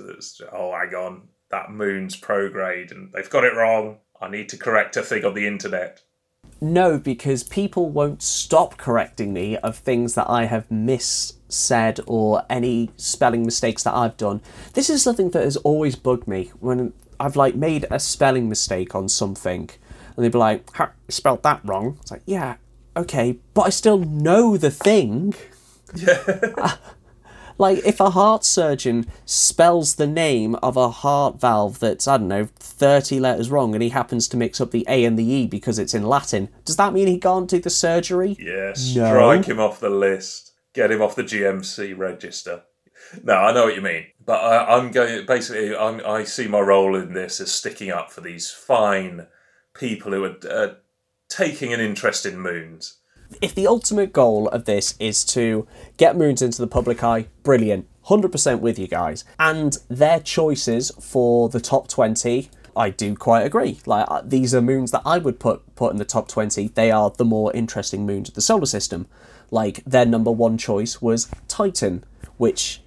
oh, hang on, that moon's prograde, and they've got it wrong. I need to correct a thing on the internet. No, because people won't stop correcting me of things that I have missaid or any spelling mistakes that I've done. This is something that has always bugged me when I've made a spelling mistake on something, and they'd be like, I spelled that wrong. It's like, yeah, okay, but I still know the thing. Yeah. If a heart surgeon spells the name of a heart valve that's, 30 letters wrong, and he happens to mix up the A and the E because it's in Latin, does that mean he can't do the surgery? Yes. No. Strike him off the list. Get him off the GMC register. No, I know what you mean. But I see my role in this as sticking up for these fine people who are taking an interest in moons. If the ultimate goal of this is to get moons into the public eye, brilliant. 100% with you guys. And their choices for the top 20, I do quite agree. These are moons that I would put in the top 20. They are the more interesting moons of the solar system. Their number one choice was Titan, which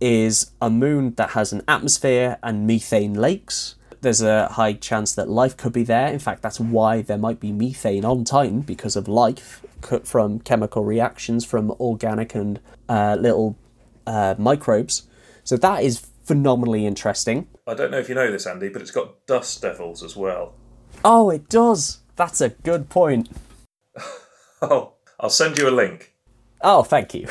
is a moon that has an atmosphere and methane lakes. There's a high chance that life could be there. In fact, that's why there might be methane on Titan, because of life from chemical reactions from organic and little microbes. So that is phenomenally interesting. I don't know if you know this, Andy, but it's got dust devils as well. Oh, it does. That's a good point. Oh, I'll send you a link. Oh, thank you.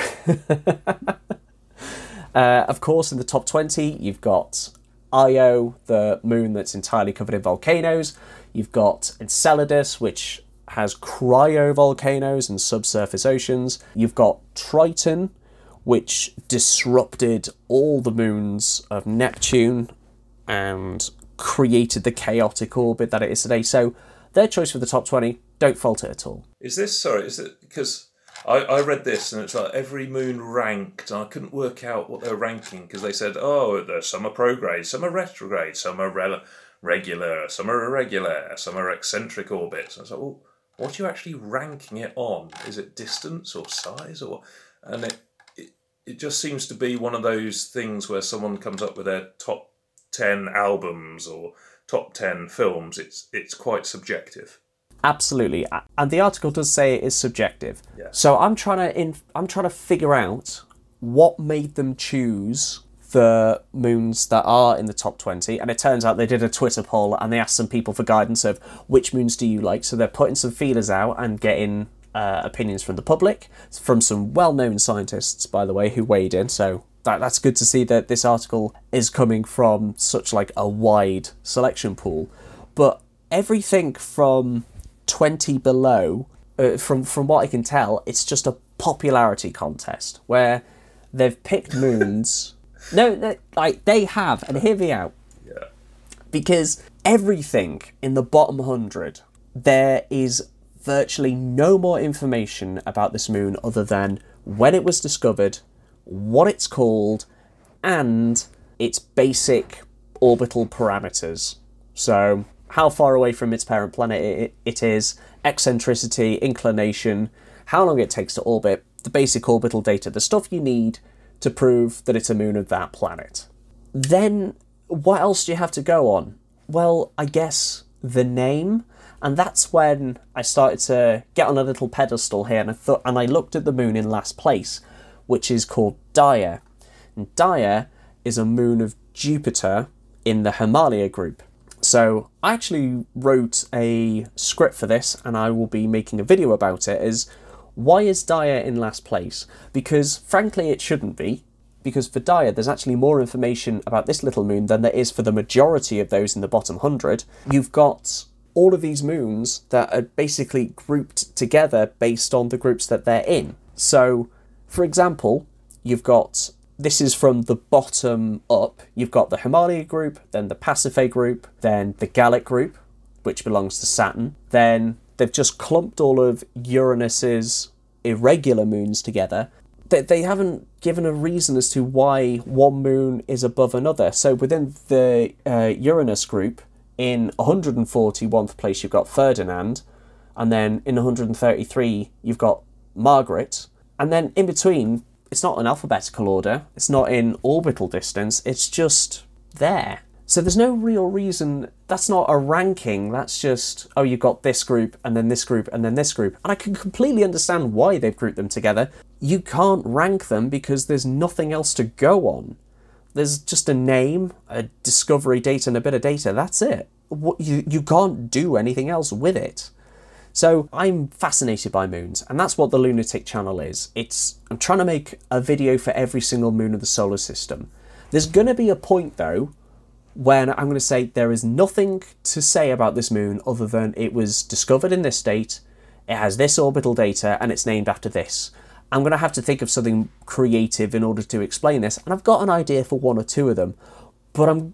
Of course, in the top 20, you've got Io, the moon that's entirely covered in volcanoes. You've got Enceladus, which has cryovolcanoes and subsurface oceans. You've got Triton, which disrupted all the moons of Neptune and created the chaotic orbit that it is today. So their choice for the top 20, don't fault it at all. Because I read this and it's every moon ranked, and I couldn't work out what they're ranking because they said, some are prograde, some are retrograde, some are regular, some are irregular, some are eccentric orbits. And I was like, well, what are you actually ranking it on? Is it distance or size? And it just seems to be one of those things where someone comes up with their top 10 albums or top 10 films. It's quite subjective. Absolutely, and the article does say it is subjective. Yeah. So I'm trying to figure out what made them choose the moons that are in the top 20. And it turns out they did a Twitter poll and they asked some people for guidance of which moons do you like. So they're putting some feelers out and getting opinions from the public, from some well-known scientists, by the way, who weighed in. So that's good to see that this article is coming from such a wide selection pool. But everything from 20 below, from what I can tell, it's just a popularity contest where they've picked moons. No, they have, and hear me out. Yeah. Because everything in the bottom 100 there is virtually no more information about this moon other than when it was discovered, what it's called, and its basic orbital parameters. So how far away from its parent planet it is, eccentricity, inclination, how long it takes to orbit, the basic orbital data, the stuff you need to prove that it's a moon of that planet. Then what else do you have to go on? Well, I guess the name. And that's when I started to get on a little pedestal here, and I looked at the moon in last place, which is called Dyer. And Dyer is a moon of Jupiter in the Himalia group. So I actually wrote a script for this, and I will be making a video about it. Is why is Dyer in last place? Because frankly, it shouldn't be. Because for Dyer, there's actually more information about this little moon than there is for the majority of those in the bottom 100. You've got all of these moons that are basically grouped together based on the groups that they're in. So, for example, you've got, this is from the bottom up, you've got the Himalia group, then the Pasiphae group, then the Gallic group, which belongs to Saturn. Then they've just clumped all of Uranus's irregular moons together. They haven't given a reason as to why one moon is above another. So within the Uranus group, in 141st place, you've got Ferdinand, and then in 133, you've got Margaret, and then in between, it's not in alphabetical order, it's not in orbital distance, it's just there. So there's no real reason, that's not a ranking, that's just, oh, you've got this group, and then this group, and then this group, and I can completely understand why they've grouped them together. You can't rank them because there's nothing else to go on. There's just a name, a discovery date, and a bit of data. That's it. You can't do anything else with it. So I'm fascinated by moons, and that's what the Lunatic Channel is. I'm trying to make a video for every single moon of the solar system. There's going to be a point, though, when I'm going to say there is nothing to say about this moon other than it was discovered in this date, it has this orbital data, and it's named after this. I'm going to have to think of something creative in order to explain this, and I've got an idea for one or two of them, but I'm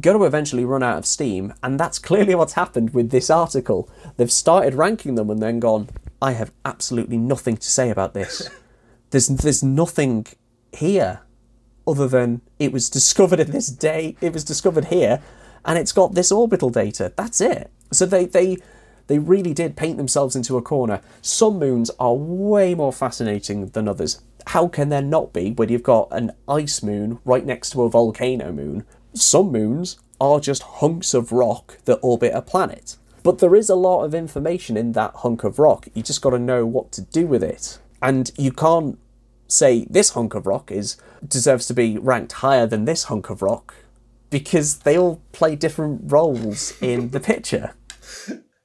going to eventually run out of steam, and that's clearly what's happened with this article. They've started ranking them and then gone, I have absolutely nothing to say about this. There's nothing here other than it was discovered in this day, it was discovered here, and it's got this orbital data. That's it. So they really did paint themselves into a corner. Some moons are way more fascinating than others. How can there not be when you've got an ice moon right next to a volcano moon? Some moons are just hunks of rock that orbit a planet. But there is a lot of information in that hunk of rock. You just got to know what to do with it. And you can't say this hunk of rock deserves to be ranked higher than this hunk of rock because they all play different roles in the picture.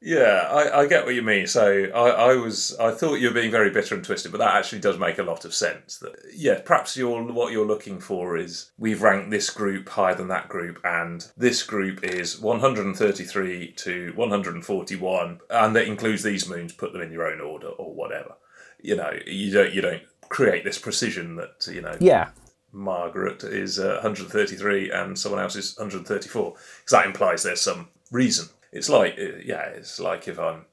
Yeah, I get what you mean. So I thought you were being very bitter and twisted, but that actually does make a lot of sense. That, yeah, perhaps what you're looking for is we've ranked this group higher than that group, and this group is 133 to 141, and that includes these moons. Put them in your own order or whatever. You know, you don't create this precision that Yeah. Margaret is 133 and someone else is 134 because that implies there's some reason. It's like if I'm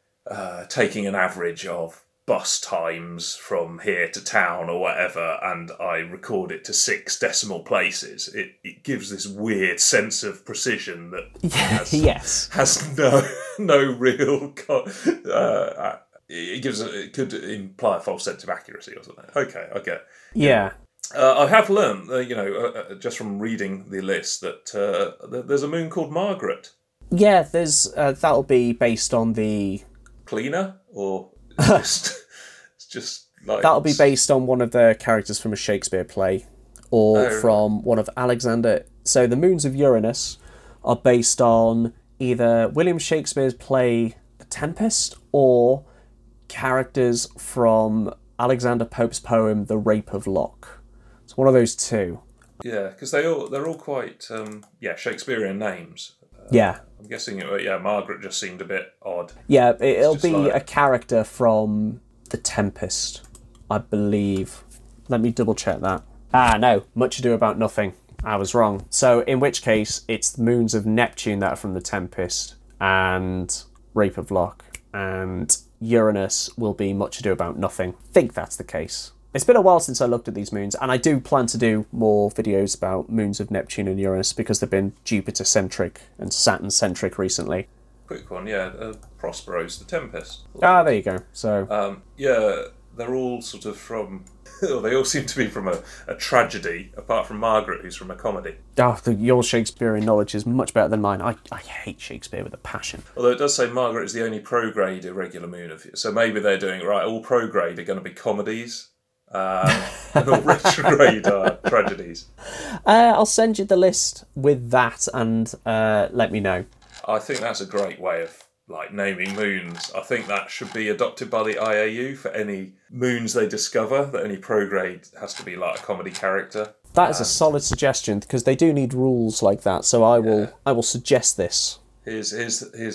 taking an average of bus times from here to town or whatever, and I record it to 6 decimal places. It gives this weird sense of precision that has no real. It could imply a false sense of accuracy or something. Okay, I get it. Yeah. I have learned, just from reading the list, that there's a moon called Margaret. Yeah, there's that'll be based on the cleaner, or it's just like that'll be based on one of the characters from a Shakespeare play, or from one of Alexander. So the moons of Uranus are based on either William Shakespeare's play The Tempest or characters from Alexander Pope's poem The Rape of Lock. It's one of those two. Yeah, because they're all quite Shakespearean names. Yeah. I'm guessing Margaret just seemed a bit odd. Yeah, it'll be a character from The Tempest, I believe. Let me double check that. Ah, no, Much Ado About Nothing. I was wrong. So in which case, it's the moons of Neptune that are from The Tempest and Rape of Lock. and Uranus will be Much Ado About Nothing. I think that's the case. It's been a while since I looked at these moons, and I do plan to do more videos about moons of Neptune and Uranus because they've been Jupiter-centric and Saturn-centric recently. Quick one, yeah. Prospero's The Tempest. Ah, there you go. So, yeah, they're all sort of from... they all seem to be from a tragedy, apart from Margaret, who's from a comedy. Oh, your Shakespearean knowledge is much better than mine. I hate Shakespeare with a passion. Although it does say Margaret is the only prograde irregular moon of... So maybe they're doing it right. All prograde are going to be comedies. And all retrograde are tragedies. I'll send you the list with that and let me know. I think that's a great way of naming moons. I think that should be adopted by the IAU for any moons they discover, that any prograde has to be a comedy character. That is a solid suggestion because they do need rules like that, so I will suggest this. Here's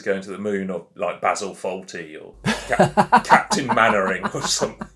going to the moon of Basil Fawlty or Captain Mannering or something.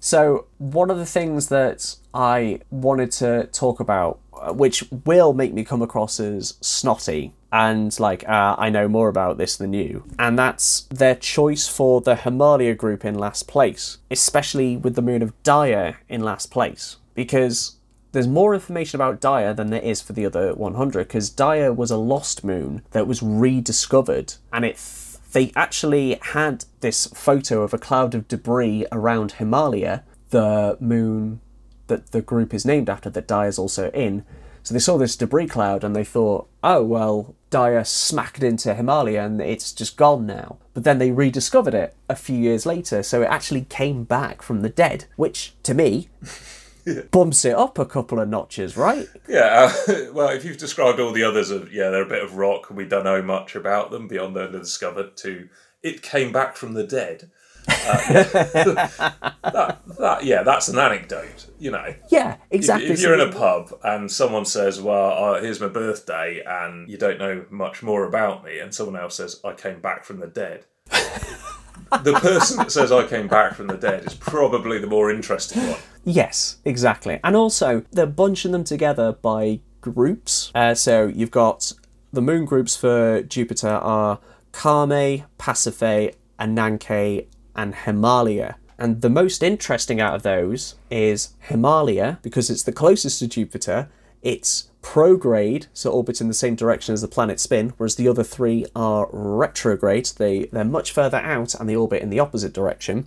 So one of the things that I wanted to talk about, which will make me come across as snotty and I know more about this than you, and that's their choice for the Himalia group in last place, especially with the moon of Dyer in last place, because there's more information about Dyer than there is for the other 100, because Dyer was a lost moon that was rediscovered, and they actually had this photo of a cloud of debris around Himalia, the moon that the group is named after, that Dyer's also in. So they saw this debris cloud and they thought, oh, well, Dyer smacked into Himalia and it's just gone now. But then they rediscovered it a few years later, so it actually came back from the dead, which, to me... Yeah. Bumps it up a couple of notches, right? Yeah, well, if you've described all the others, they're a bit of rock and we don't know much about them beyond they're discovered, to it came back from the dead. That's an anecdote, Yeah, exactly. If you're in a pub and someone says, well, here's my birthday, and you don't know much more about me, and someone else says, I came back from the dead. The person that says I came back from the dead is probably the more interesting one. Yes, exactly. And also, they're bunching them together by groups. So you've got the moon groups for Jupiter are Carme, Pasiphae, Ananke, and Himalia. And the most interesting out of those is Himalia, because it's the closest to Jupiter. It's prograde, so orbits in the same direction as the planet's spin, whereas the other three are retrograde. They're much further out and they orbit in the opposite direction.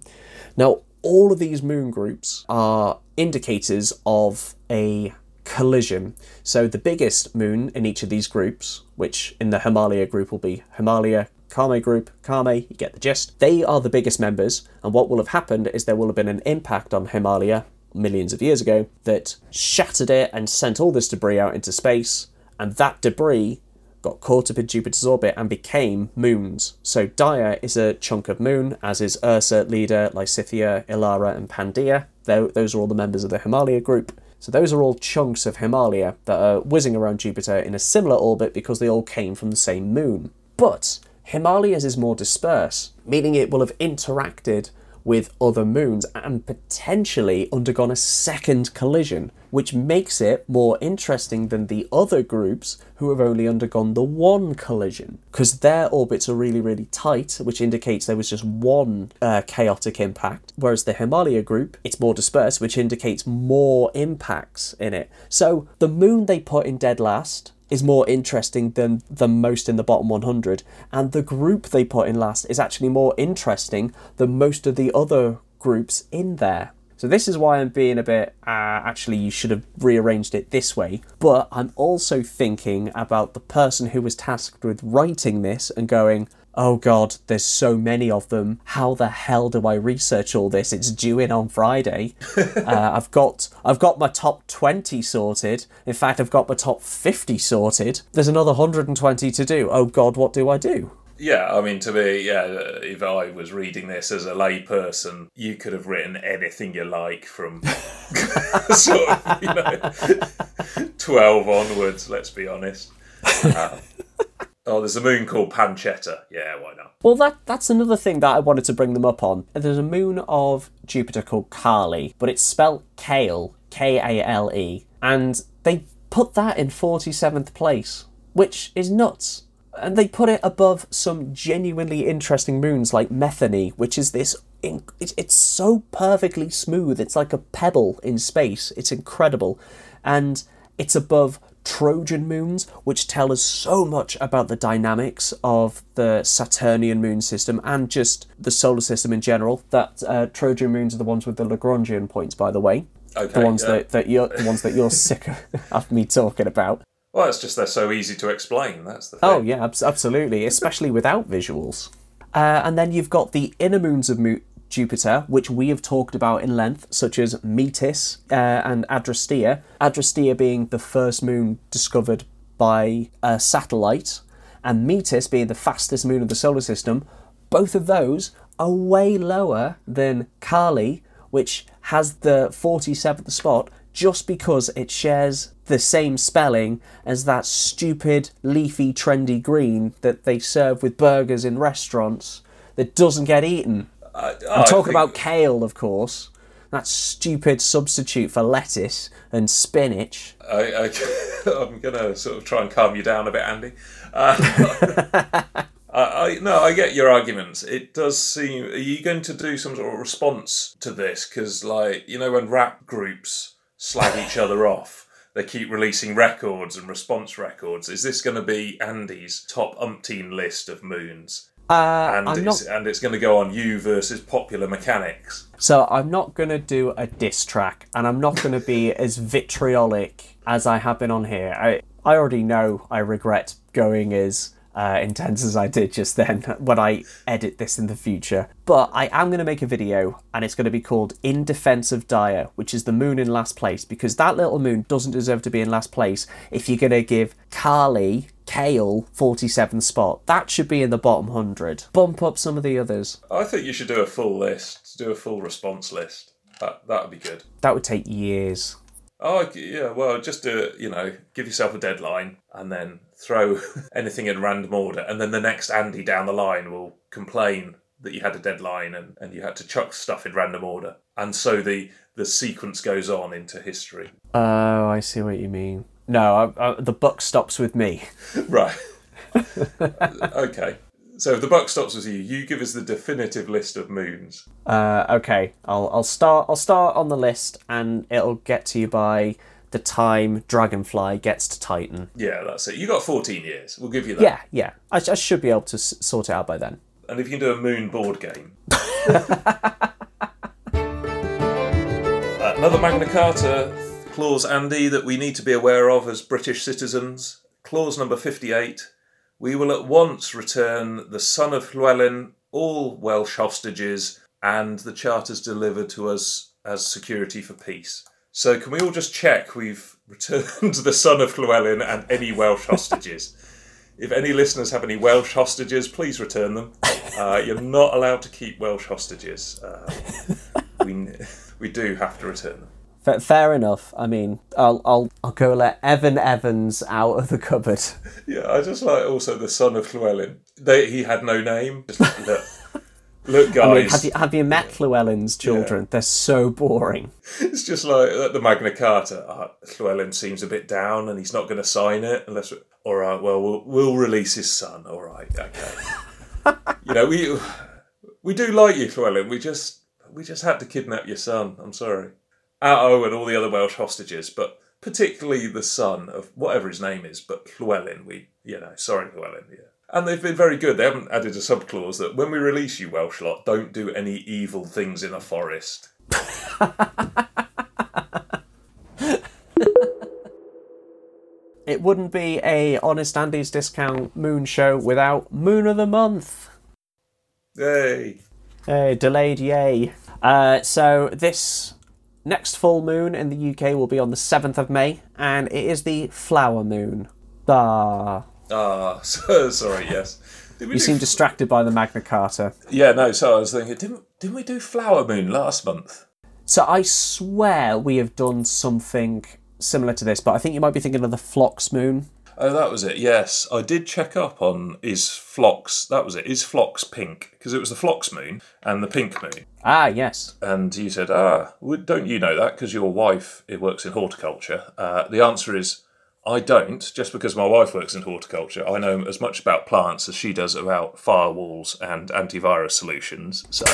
Now, all of these moon groups are indicators of a collision. So the biggest moon in each of these groups, which in the Himalia group will be Himalia, Carme group, Carme, you get the gist. They are the biggest members, and what will have happened is there will have been an impact on Himalia millions of years ago that shattered it and sent all this debris out into space, and that debris got caught up in Jupiter's orbit and became moons. So Dyer is a chunk of moon, as is Ursa, Leda, Lysithea, Ilara and Pandaea. Those are all the members of the Himalia group. So those are all chunks of Himalia that are whizzing around Jupiter in a similar orbit because they all came from the same moon. But Himalia's is more dispersed, meaning it will have interacted with other moons and potentially undergone a second collision, which makes it more interesting than the other groups who have only undergone the one collision, because their orbits are really, really tight, which indicates there was just one chaotic impact, whereas the Himalia group, it's more dispersed, which indicates more impacts in it. So the moon they put in dead last is more interesting than the most in the bottom 100, and the group they put in last is actually more interesting than most of the other groups in there. So this is why I'm being a bit, actually you should have rearranged it this way, but I'm also thinking about the person who was tasked with writing this and going, oh God, there's so many of them. How the hell do I research all this? It's due in on Friday. I've got my top 20 sorted. In fact, I've got my top 50 sorted. There's another 120 to do. Oh God, what do I do? Yeah, I mean, to me, if I was reading this as a layperson, you could have written anything you like from 12 onwards, let's be honest. Oh, there's a moon called Pancetta. Yeah, why not? Well, that's another thing that I wanted to bring them up on. There's a moon of Jupiter called Kali, but it's spelled Kale, Kale, and they put that in 47th place. which is nuts. And they put it above some genuinely interesting moons like Metheny, which is this... It's so perfectly smooth. It's like a pebble in space. It's incredible. And it's above Trojan moons, which tell us so much about the dynamics of the Saturnian moon system and just the solar system in general. That Trojan moons are the ones with the Lagrangian points, by the way. Okay, the ones that you're sick of me talking about. Well, it's just they're so easy to explain. That's the thing. Oh yeah, absolutely, especially without visuals. And then you've got the inner moons of Jupiter, which we have talked about in length, such as Metis and Adrastea. Adrastea being the first moon discovered by a satellite, and Metis being the fastest moon of the solar system. Both of those are way lower than Kale, which has the 47th spot, just because it shares the same spelling as that stupid, leafy, trendy green that they serve with burgers in restaurants that doesn't get eaten. I'm talking about kale, of course. That stupid substitute for lettuce and spinach. I'm going to sort of try and calm you down a bit, Andy. I get your arguments. It does seem... Are you going to do some sort of response to this? Because, when rap groups slag each other off, they keep releasing records and response records. Is this going to be Andy's top umpteen list of moons? And it's going to go on you versus Popular Mechanics. So I'm not going to do a diss track, and I'm not going to be as vitriolic as I have been on here. I already know I regret going as... intense as I did just then when I edit this in the future. But I am going to make a video, and it's going to be called In Defense of Dyer, which is the moon in last place, because that little moon doesn't deserve to be in last place if you're going to give Kale 47th spot. That should be in the bottom 100. Bump up some of the others. I think you should do a full list, do a full response list. That would be good. That would take years. Oh, yeah, well, just do it, give yourself a deadline and then throw anything in random order. And then the next Andy down the line will complain that you had a deadline and you had to chuck stuff in random order. And so the sequence goes on into history. Oh, I see what you mean. No, the buck stops with me. Right. Okay. So if the buck stops with you, you give us the definitive list of moons. Okay, I'll start on the list, and it'll get to you by the time Dragonfly gets to Titan. Yeah, that's it. You got 14 years. We'll give you that. Yeah. I should be able to sort it out by then. And if you can do a moon board game. Another Magna Carta clause, Andy, that we need to be aware of as British citizens. Clause number 58. We will at once return the son of Llewellyn, all Welsh hostages, and the charters delivered to us as security for peace. So can we all just check we've returned the son of Llewellyn and any Welsh hostages? If any listeners have any Welsh hostages, please return them. You're not allowed to keep Welsh hostages. We do have to return them. Fair enough. I mean, I'll go let Evan Evans out of the cupboard. Yeah, I just like also the son of Llewellyn. He had no name. Just like, look, guys. I mean, have you met Llewellyn's children? Yeah. They're so boring. It's just like the Magna Carta. Llewellyn seems a bit down, and he's not going to sign it unless. All right. Well, we'll release his son. All right. Okay. we do like you, Llewellyn. We just had to kidnap your son. I'm sorry. Atto and all the other Welsh hostages, but particularly the son of whatever his name is, but Llewellyn, sorry Llewellyn, yeah. And they've been very good. They haven't added a subclause that when we release you, Welsh lot, don't do any evil things in a forest. It wouldn't be a Honest Andy's Discount Moon Show without Moon of the Month. Yay. Hey, delayed yay. So this... Next full moon in the UK will be on the 7th of May, and it is the flower moon. Sorry, yes. You seem distracted by the Magna Carta. Yeah, no, so I was thinking, didn't we do flower moon last month? So I swear we have done something similar to this, but I think you might be thinking of the Phlox moon. Oh, that was it, yes. I did check up on is Phlox pink? Because it was the Phlox moon and the pink moon. Ah, yes. And you said, don't you know that? Because your wife, it works in horticulture. The answer is, I don't, just because my wife works in horticulture. I know as much about plants as she does about firewalls and antivirus solutions. So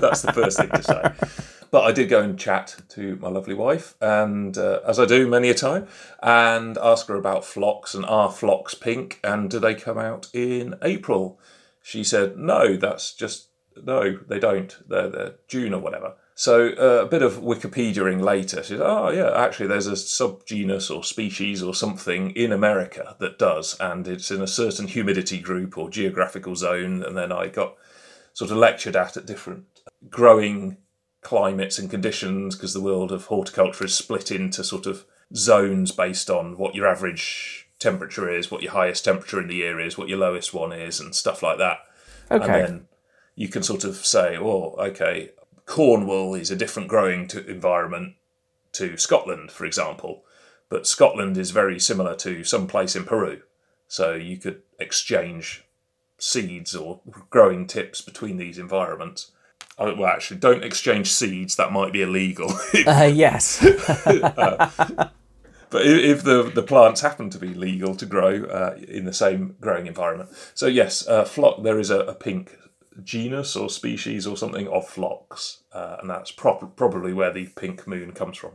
that's the first thing to say. But I did go and chat to my lovely wife, and as I do many a time, and ask her about phlox and are phlox pink and do they come out in April? She said, no, that's just, no, they don't. They're June or whatever. So a bit of Wikipediaing later, she said, oh yeah, actually there's a subgenus or species or something in America that does, and it's in a certain humidity group or geographical zone. And then I got sort of lectured at different growing climates and conditions, because the world of horticulture is split into sort of zones based on what your average temperature is, what your highest temperature in the year is, what your lowest one is, and stuff like that. Okay. And then you can sort of say, oh, okay, Cornwall is a different growing environment to Scotland, for example, but Scotland is very similar to some place in Peru. So you could exchange seeds or growing tips between these environments. Well, actually, don't exchange seeds. That might be illegal. Yes. But if the plants happen to be legal to grow in the same growing environment. So yes, there is a pink genus or species or something of phlox, and that's probably where the pink moon comes from.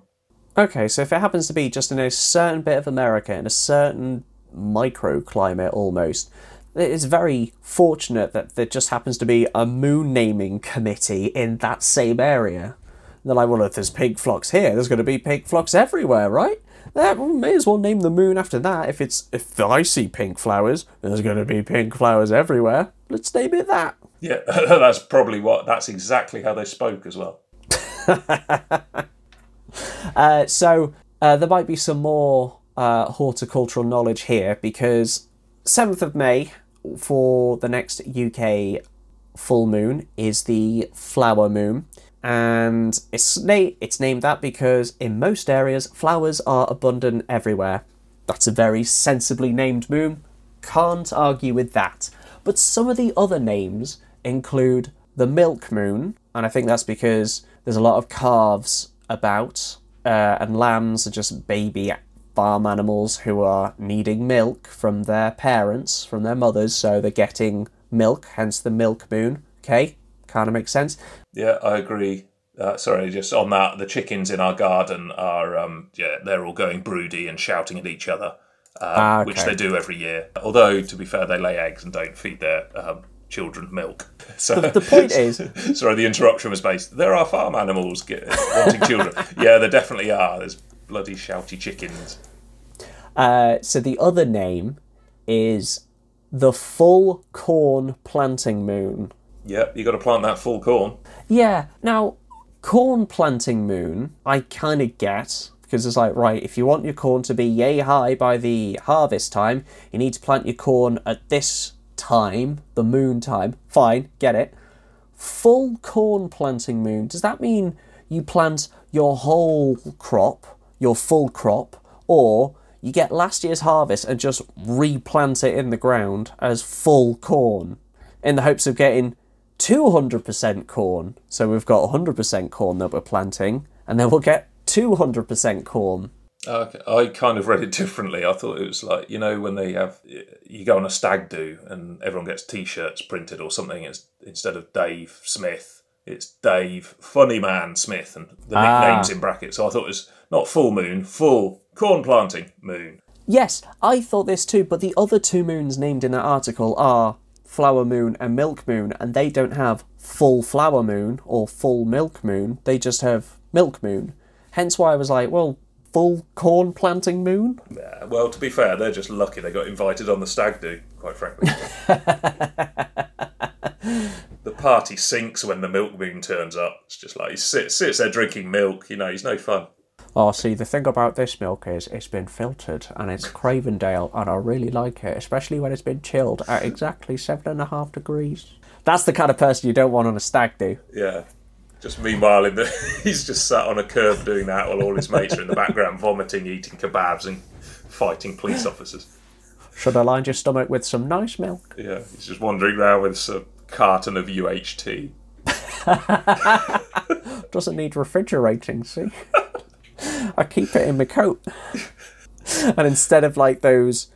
Okay, so if it happens to be just in a certain bit of America, in a certain microclimate almost, it's very fortunate that there just happens to be a moon naming committee in that same area. They're like, well, if there's pink phlox here, there's going to be pink phlox everywhere, right? We may as well name the moon after that. If I see pink flowers, there's going to be pink flowers everywhere. Let's name it that. Yeah, that's probably that's exactly how they spoke as well. So there might be some more horticultural knowledge here, because 7th of May for the next UK full moon is the flower moon. And it's named that because in most areas, flowers are abundant everywhere. That's a very sensibly named moon. Can't argue with that. But some of the other names include the milk moon, and I think that's because there's a lot of calves about, and lambs are just baby farm animals who are needing milk from their parents, from their mothers, so they're getting milk, hence the milk moon. Okay, kind of makes sense. Yeah, I agree. Sorry, just on that, the chickens in our garden are, they're all going broody and shouting at each other. Okay. Which they do every year. Although, to be fair, they lay eggs and don't feed their children milk. So the point is... Sorry, the interruption was based. There are farm animals wanting children. Yeah, there definitely are. There's bloody shouty chickens. So the other name is the full corn planting moon. Yep, you got to plant that full corn. Yeah. Now, corn planting moon, I kind of get... Because it's like, right, if you want your corn to be yay high by the harvest time, you need to plant your corn at this time, the moon time. Fine, get it. Full corn planting moon. Does that mean you plant your whole crop, your full crop, or you get last year's harvest and just replant it in the ground as full corn in the hopes of getting 200% corn? So we've got 100% corn that we're planting, and then we'll get 200% corn. Okay. I kind of read it differently. I thought it was like, you know, when they have, you go on a stag do and everyone gets T-shirts printed or something. It's, instead of Dave Smith, it's Dave Funny Man Smith, and the nicknames in brackets. So I thought it was not full moon, full corn planting moon. Yes, I thought this too, but the other two moons named in that article are flower moon and milk moon, and they don't have full flower moon or full milk moon. They just have milk moon. Hence why I was like, well, full corn planting moon? Yeah, well, to be fair, they're just lucky they got invited on the stag do, quite frankly. The party sinks when the milk moon turns up. It's just like, he sits there drinking milk, you know, he's no fun. Oh, see, the thing about this milk is it's been filtered and it's Cravendale, and I really like it, especially when it's been chilled at exactly 7.5 degrees. That's the kind of person you don't want on a stag do. Yeah. Just meanwhile, he's just sat on a curb doing that while all his mates are in the background vomiting, eating kebabs and fighting police officers. Should I line your stomach with some nice milk? Yeah, he's just wandering around with a carton of UHT. Doesn't need refrigerating, see? I keep it in my coat. And instead of like those,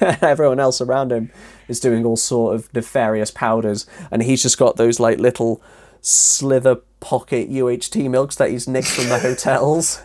everyone else around him is doing all sort of nefarious powders, and he's just got those like little slither pocket UHT milks that he's nicked from the hotels.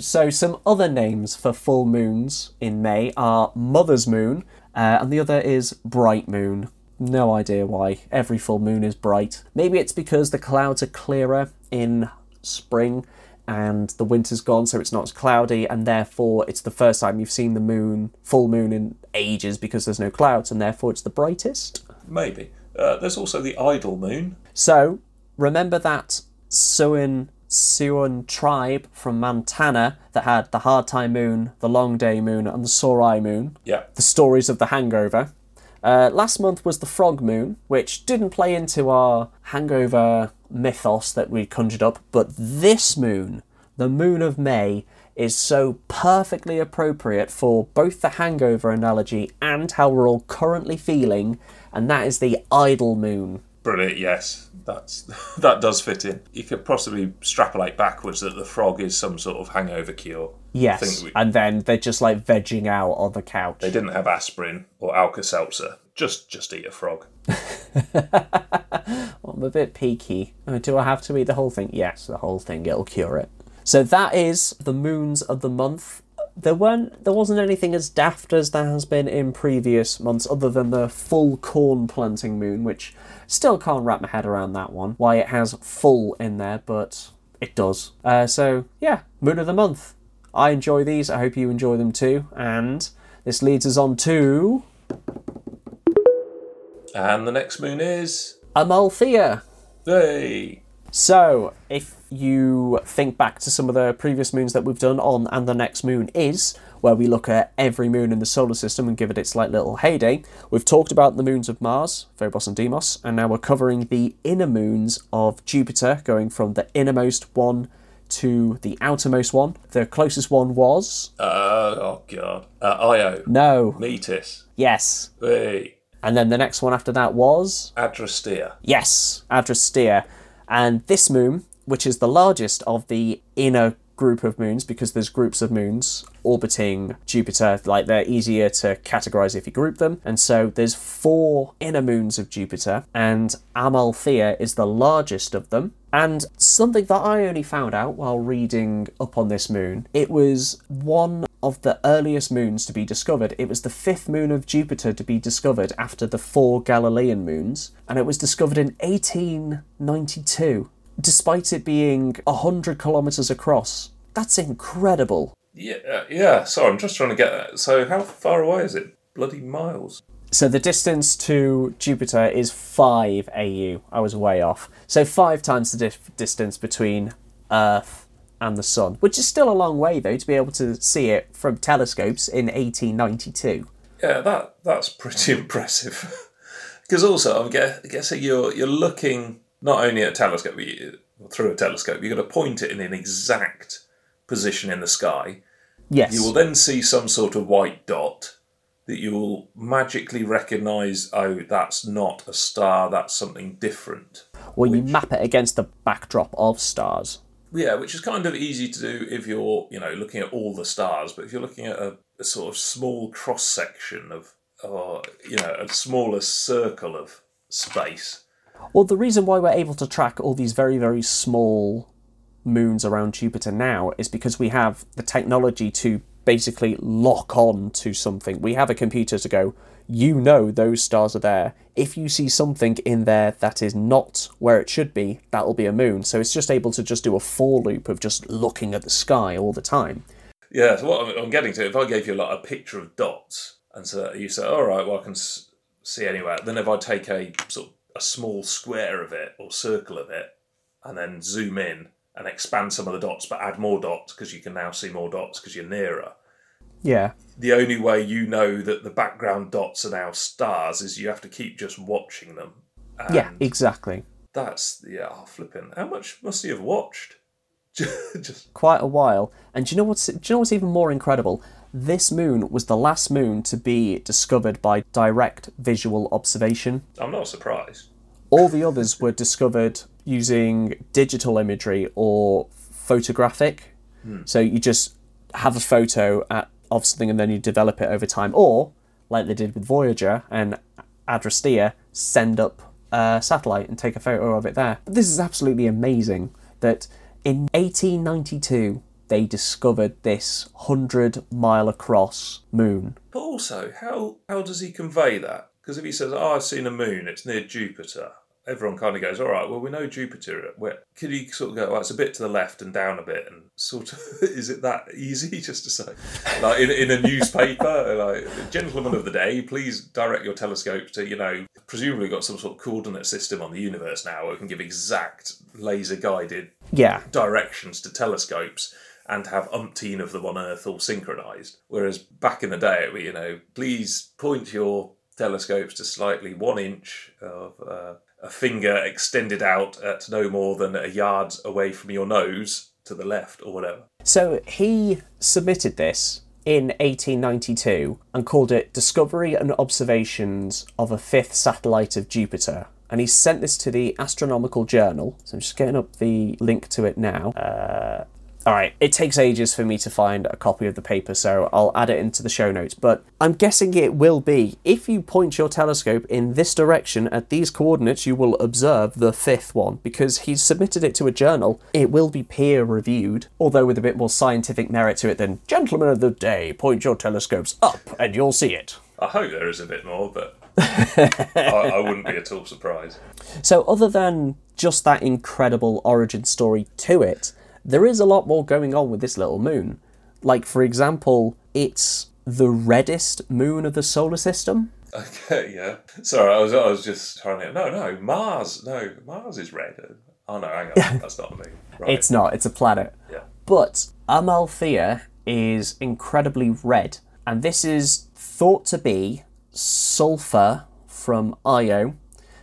So some other names for full moons in May are Mother's Moon, and the other is Bright Moon. No idea why. Every full moon is bright. Maybe it's because the clouds are clearer in spring and the winter's gone, so it's not as cloudy, and therefore it's the first time you've seen the moon, full moon, in ages because there's no clouds, and therefore it's the brightest. Maybe. There's also the idle moon. So, remember that Siouan tribe from Montana that had the Hard Time Moon, the Long Day Moon, and the Sorai Moon? Yeah. The stories of the hangover. Last month was the Frog Moon, which didn't play into our hangover mythos that we conjured up, but this moon, the Moon of May, is so perfectly appropriate for both the hangover analogy and how we're all currently feeling, and that is the idle moon. Brilliant, yes. That does fit in. You could possibly extrapolate backwards that the frog is some sort of hangover cure. Yes, and then they're just like vegging out on the couch. They didn't have aspirin or Alka-Seltzer. Just eat a frog. Well, I'm a bit peaky. Do I have to eat the whole thing? Yes, the whole thing. It'll cure it. So that is the moons of the month. There wasn't anything as daft as there has been in previous months, other than the full corn planting moon, which still can't wrap my head around that one, why it has full in there, but it does. So yeah, moon of the month. I enjoy these. I hope you enjoy them too. And this leads us on to... And the next moon is... Amalthea. Hey! So, if you think back to some of the previous moons that we've done on And the Next Moon Is, where we look at every moon in the solar system and give it its like little heyday, we've talked about the moons of Mars, Phobos and Deimos, and now we're covering the inner moons of Jupiter, going from the innermost one to the outermost one. The closest one was... Io. No. Metis. Yes. Hey. And then the next one after that was... Adrastea. Yes, Adrastea. And this moon, which is the largest of the inner group of moons, because there's groups of moons orbiting Jupiter, like they're easier to categorise if you group them. And so there's 4 inner moons of Jupiter, and Amalthea is the largest of them. And something that I only found out while reading up on this moon, it was one of the earliest moons to be discovered. It was the 5th moon of Jupiter to be discovered after the 4 Galilean moons, and it was discovered in 1892. Despite it being 100 kilometres across. That's incredible. Yeah. Sorry, I'm just trying to get that. So how far away is it? Bloody miles. So the distance to Jupiter is 5 AU. I was way off. So 5 times the distance between Earth and the Sun, which is still a long way, though, to be able to see it from telescopes in 1892. Yeah, that's pretty impressive. Because also, I'm guessing you're looking... Not only at a telescope, but through a telescope, you're going to point it in an exact position in the sky. Yes. You will then see some sort of white dot that you will magically recognise, oh, that's not a star, that's something different. Well, you map it against the backdrop of stars. Yeah, which is kind of easy to do if you're, looking at all the stars, but if you're looking at a sort of small cross-section of, a smaller circle of space... Well, the reason why we're able to track all these very, very small moons around Jupiter now is because we have the technology to basically lock on to something. We have a computer to go, those stars are there. If you see something in there that is not where it should be, that'll be a moon. So it's just able to just do a for loop of just looking at the sky all the time. Yeah, so what I'm getting to, if I gave you a picture of dots, and so you say, all right, well, I can see anywhere. Then if I take a sort of a small square of it or circle of it and then zoom in and expand some of the dots but add more dots because you can now see more dots because you're nearer. Yeah. The only way that the background dots are now stars is you have to keep just watching them. And yeah, exactly. That's, flipping. How much must you have watched? Just quite a while. And do you know what's even more incredible? This moon was the last moon to be discovered by direct visual observation. I'm not surprised. All the others were discovered using digital imagery or photographic. So you just have a photo of something and then you develop it over time, or like they did with Voyager and Adrastea, send up a satellite and take a photo of it there. But this is absolutely amazing that in 1892 they discovered this 100 mile across moon. But also, how does he convey that? Because if he says, "Oh, I've seen a moon, it's near Jupiter," everyone kind of goes, all right, well, we know Jupiter. Could he sort of go, well, it's a bit to the left and down a bit, and sort of, is it that easy just to say? Like in a newspaper, like, gentlemen of the day, please direct your telescope to, presumably got some sort of coordinate system on the universe now where it can give exact laser-guided directions to telescopes and have umpteen of them on Earth all synchronised. Whereas back in the day, it would be, please point your telescopes to slightly 1 inch of... a finger extended out at no more than a yard away from your nose to the left or whatever. So he submitted this in 1892 and called it Discovery and Observations of a Fifth Satellite of Jupiter. And he sent this to the Astronomical Journal. So I'm just getting up the link to it now. All right, it takes ages for me to find a copy of the paper, so I'll add it into the show notes. But I'm guessing it will be, if you point your telescope in this direction at these coordinates, you will observe the fifth one. Because he's submitted it to a journal, it will be peer-reviewed, although with a bit more scientific merit to it than, gentlemen of the day, point your telescopes up and you'll see it. I hope there is a bit more, but I wouldn't be at all surprised. So other than just that incredible origin story to it, there is a lot more going on with this little moon. Like, for example, it's the reddest moon of the solar system. Okay, yeah. Sorry, I was just trying to... No, Mars. No, Mars is red. Oh, no, hang on. That's not a moon. Right. It's not. It's a planet. Yeah. But Amalthea is incredibly red. And this is thought to be sulfur from Io.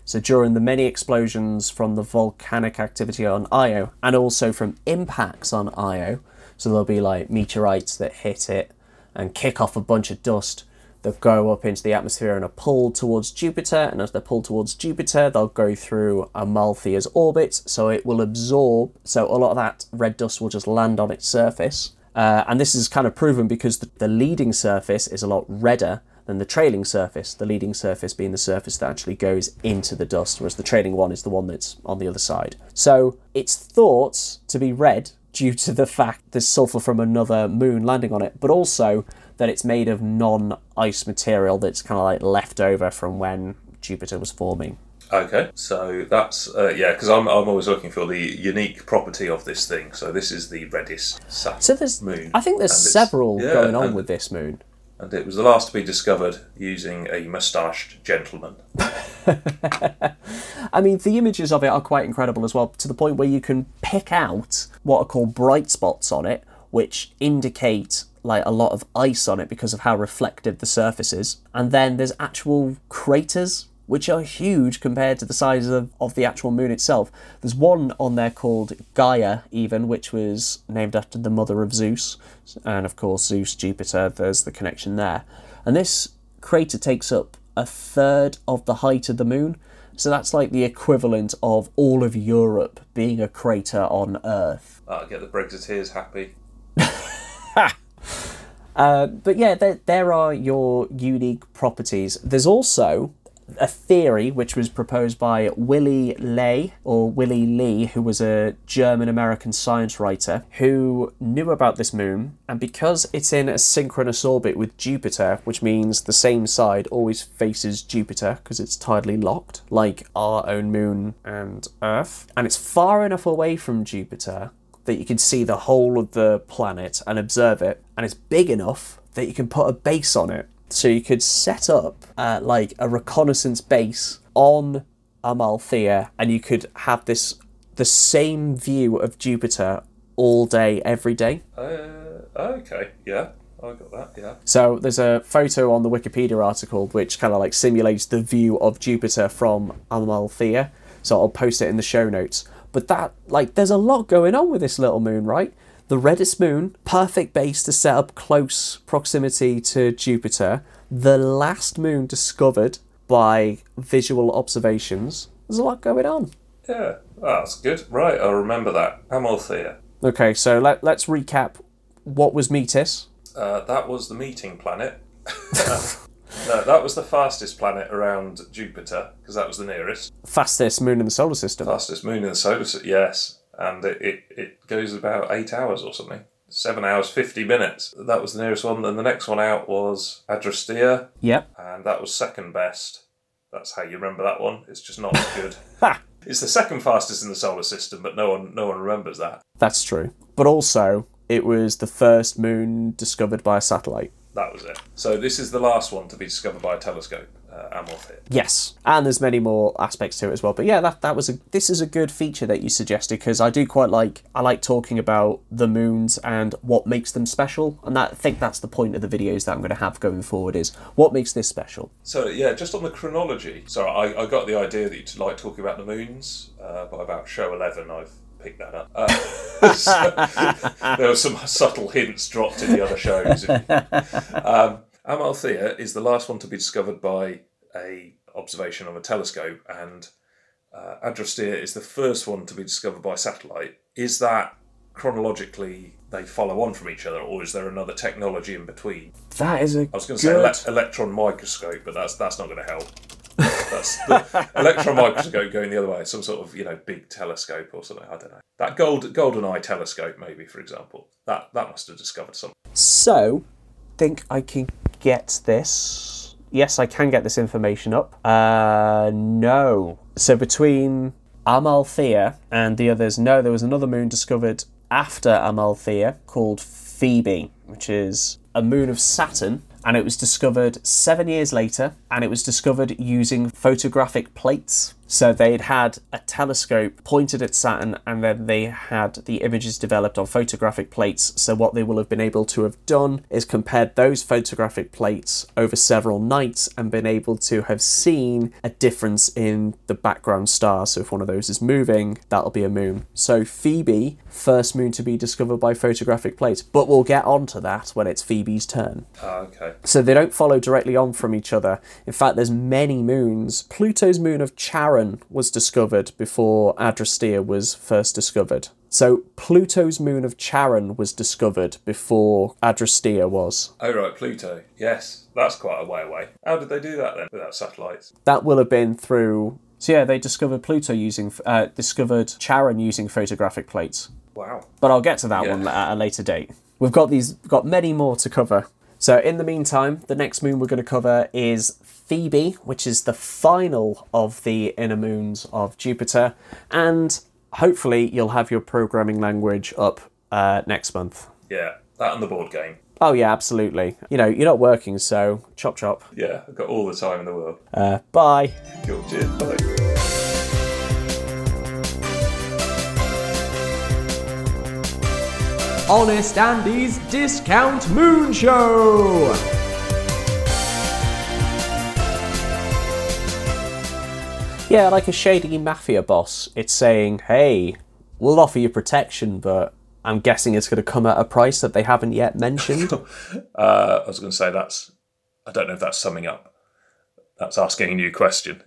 So during the many explosions from the volcanic activity on Io, and also from impacts on Io, so there'll be like meteorites that hit it and kick off a bunch of dust that go up into the atmosphere and are pulled towards Jupiter, and as they're pulled towards Jupiter, they'll go through Amalthea's orbit, so it will absorb, so a lot of that red dust will just land on its surface. And this is kind of proven because the leading surface is a lot redder than the trailing surface, the leading surface being the surface that actually goes into the dust, whereas the trailing one is the one that's on the other side. So it's thought to be red due to the fact there's sulfur from another moon landing on it, but also that it's made of non-ice material that's kind of like left over from when Jupiter was forming. Okay, so that's, because I'm always looking for the unique property of this thing. So this is the reddest Saturn moon. I think there's several going on with this moon. And it was the last to be discovered using a moustached gentleman. I mean, the images of it are quite incredible as well, to the point where you can pick out what are called bright spots on it, which indicate like a lot of ice on it because of how reflective the surface is. And then there's actual craters, which are huge compared to the size of the actual moon itself. There's one on there called Gaia, even, which was named after the mother of Zeus. And, of course, Zeus, Jupiter, there's the connection there. And this crater takes up a third of the height of the moon. So that's like the equivalent of all of Europe being a crater on Earth. That'll get the Brexiteers happy. But, yeah, there are your unique properties. There's also a theory which was proposed by Willy Lee, who was a German-American science writer who knew about this moon, and because it's in a synchronous orbit with Jupiter, which means the same side always faces Jupiter because it's tidally locked, like our own moon and Earth, and it's far enough away from Jupiter that you can see the whole of the planet and observe it, and it's big enough that you can put a base on it. So you could set up like a reconnaissance base on Amalthea, and you could have the same view of Jupiter all day, every day. Okay, yeah, I got that, yeah. So there's a photo on the Wikipedia article which kind of like simulates the view of Jupiter from Amalthea. So I'll post it in the show notes. But that, like, there's a lot going on with this little moon, right? The reddest moon, perfect base to set up close proximity to Jupiter, the last moon discovered by visual observations. There's a lot going on. Yeah, that's good. Right, I remember that. Amalthea. Okay, so let's recap What was Metis? That was the meeting planet. No, that was the fastest planet around Jupiter, because that was the nearest. Fastest moon in the solar system. Fastest moon in the solar system, yes. And it goes about 8 hours or something. 7 hours, 50 minutes. That was the nearest one. Then the next one out was Adrastea. Yep. And that was second best. That's how you remember that one. It's just not good. It's the second fastest in the solar system, but no one remembers that. That's true. But also, it was the first moon discovered by a satellite. That was it. So this is the last one to be discovered by a telescope, Amalthea. Yes, and there's many more aspects to it as well. But yeah, this is a good feature that you suggested, because I do quite like... I like talking about the moons and what makes them special. And I think that's the point of the videos that I'm going to have going forward, is what makes this special. So yeah, just on the chronology. So I got the idea that you'd like talking about the moons, but about show 11 I've picked that up. So, there were some subtle hints dropped in the other shows. Amalthea is the last one to be discovered by a observation of a telescope, and Adrastea is the first one to be discovered by satellite. Is that chronologically they follow on from each other, or is there another technology in between? That is a... I was going to say electron microscope, but that's not going to help. That's the electron microscope going the other way, some sort of, big telescope or something, I don't know. That GoldenEye telescope, maybe, for example. That must have discovered something. So, think I can get this. Yes, I can get this information up. No. So between Amalthea and the others, no, there was another moon discovered after Amalthea called Phoebe, which is a moon of Saturn. And it was discovered 7 years later, and it was discovered using photographic plates. So they'd had a telescope pointed at Saturn, and then they had the images developed on photographic plates. So what they will have been able to have done is compared those photographic plates over several nights and been able to have seen a difference in the background star. So if one of those is moving, that'll be a moon. So Phoebe, first moon to be discovered by photographic plates. But we'll get onto that when it's Phoebe's turn. Oh, okay. So they don't follow directly on from each other. In fact, there's many moons. Pluto's moon of Charon was discovered before Adrastea was first discovered. So Pluto's moon of Charon was discovered before Adrastea was. Oh right, Pluto. Yes, that's quite a way away. How did they do that then without satellites? That will have been through... So yeah, they discovered Pluto using... discovered Charon using photographic plates. Wow. But I'll get to that one at a later date. We've got many more to cover. So in the meantime, the next moon we're going to cover is Phoebe, which is the final of the inner moons of Jupiter. And hopefully you'll have your programming language up next month. Yeah, that and the board game. Oh yeah, absolutely. You're not working, so chop chop. Yeah, I've got all the time in the world. Bye. Cool, cheers, bye. Honest Andy's Discount Moon Show! Yeah, like a shady mafia boss, it's saying, hey, we'll offer you protection, but I'm guessing it's going to come at a price that they haven't yet mentioned. I was going to say, I don't know if that's summing up. That's asking a new question.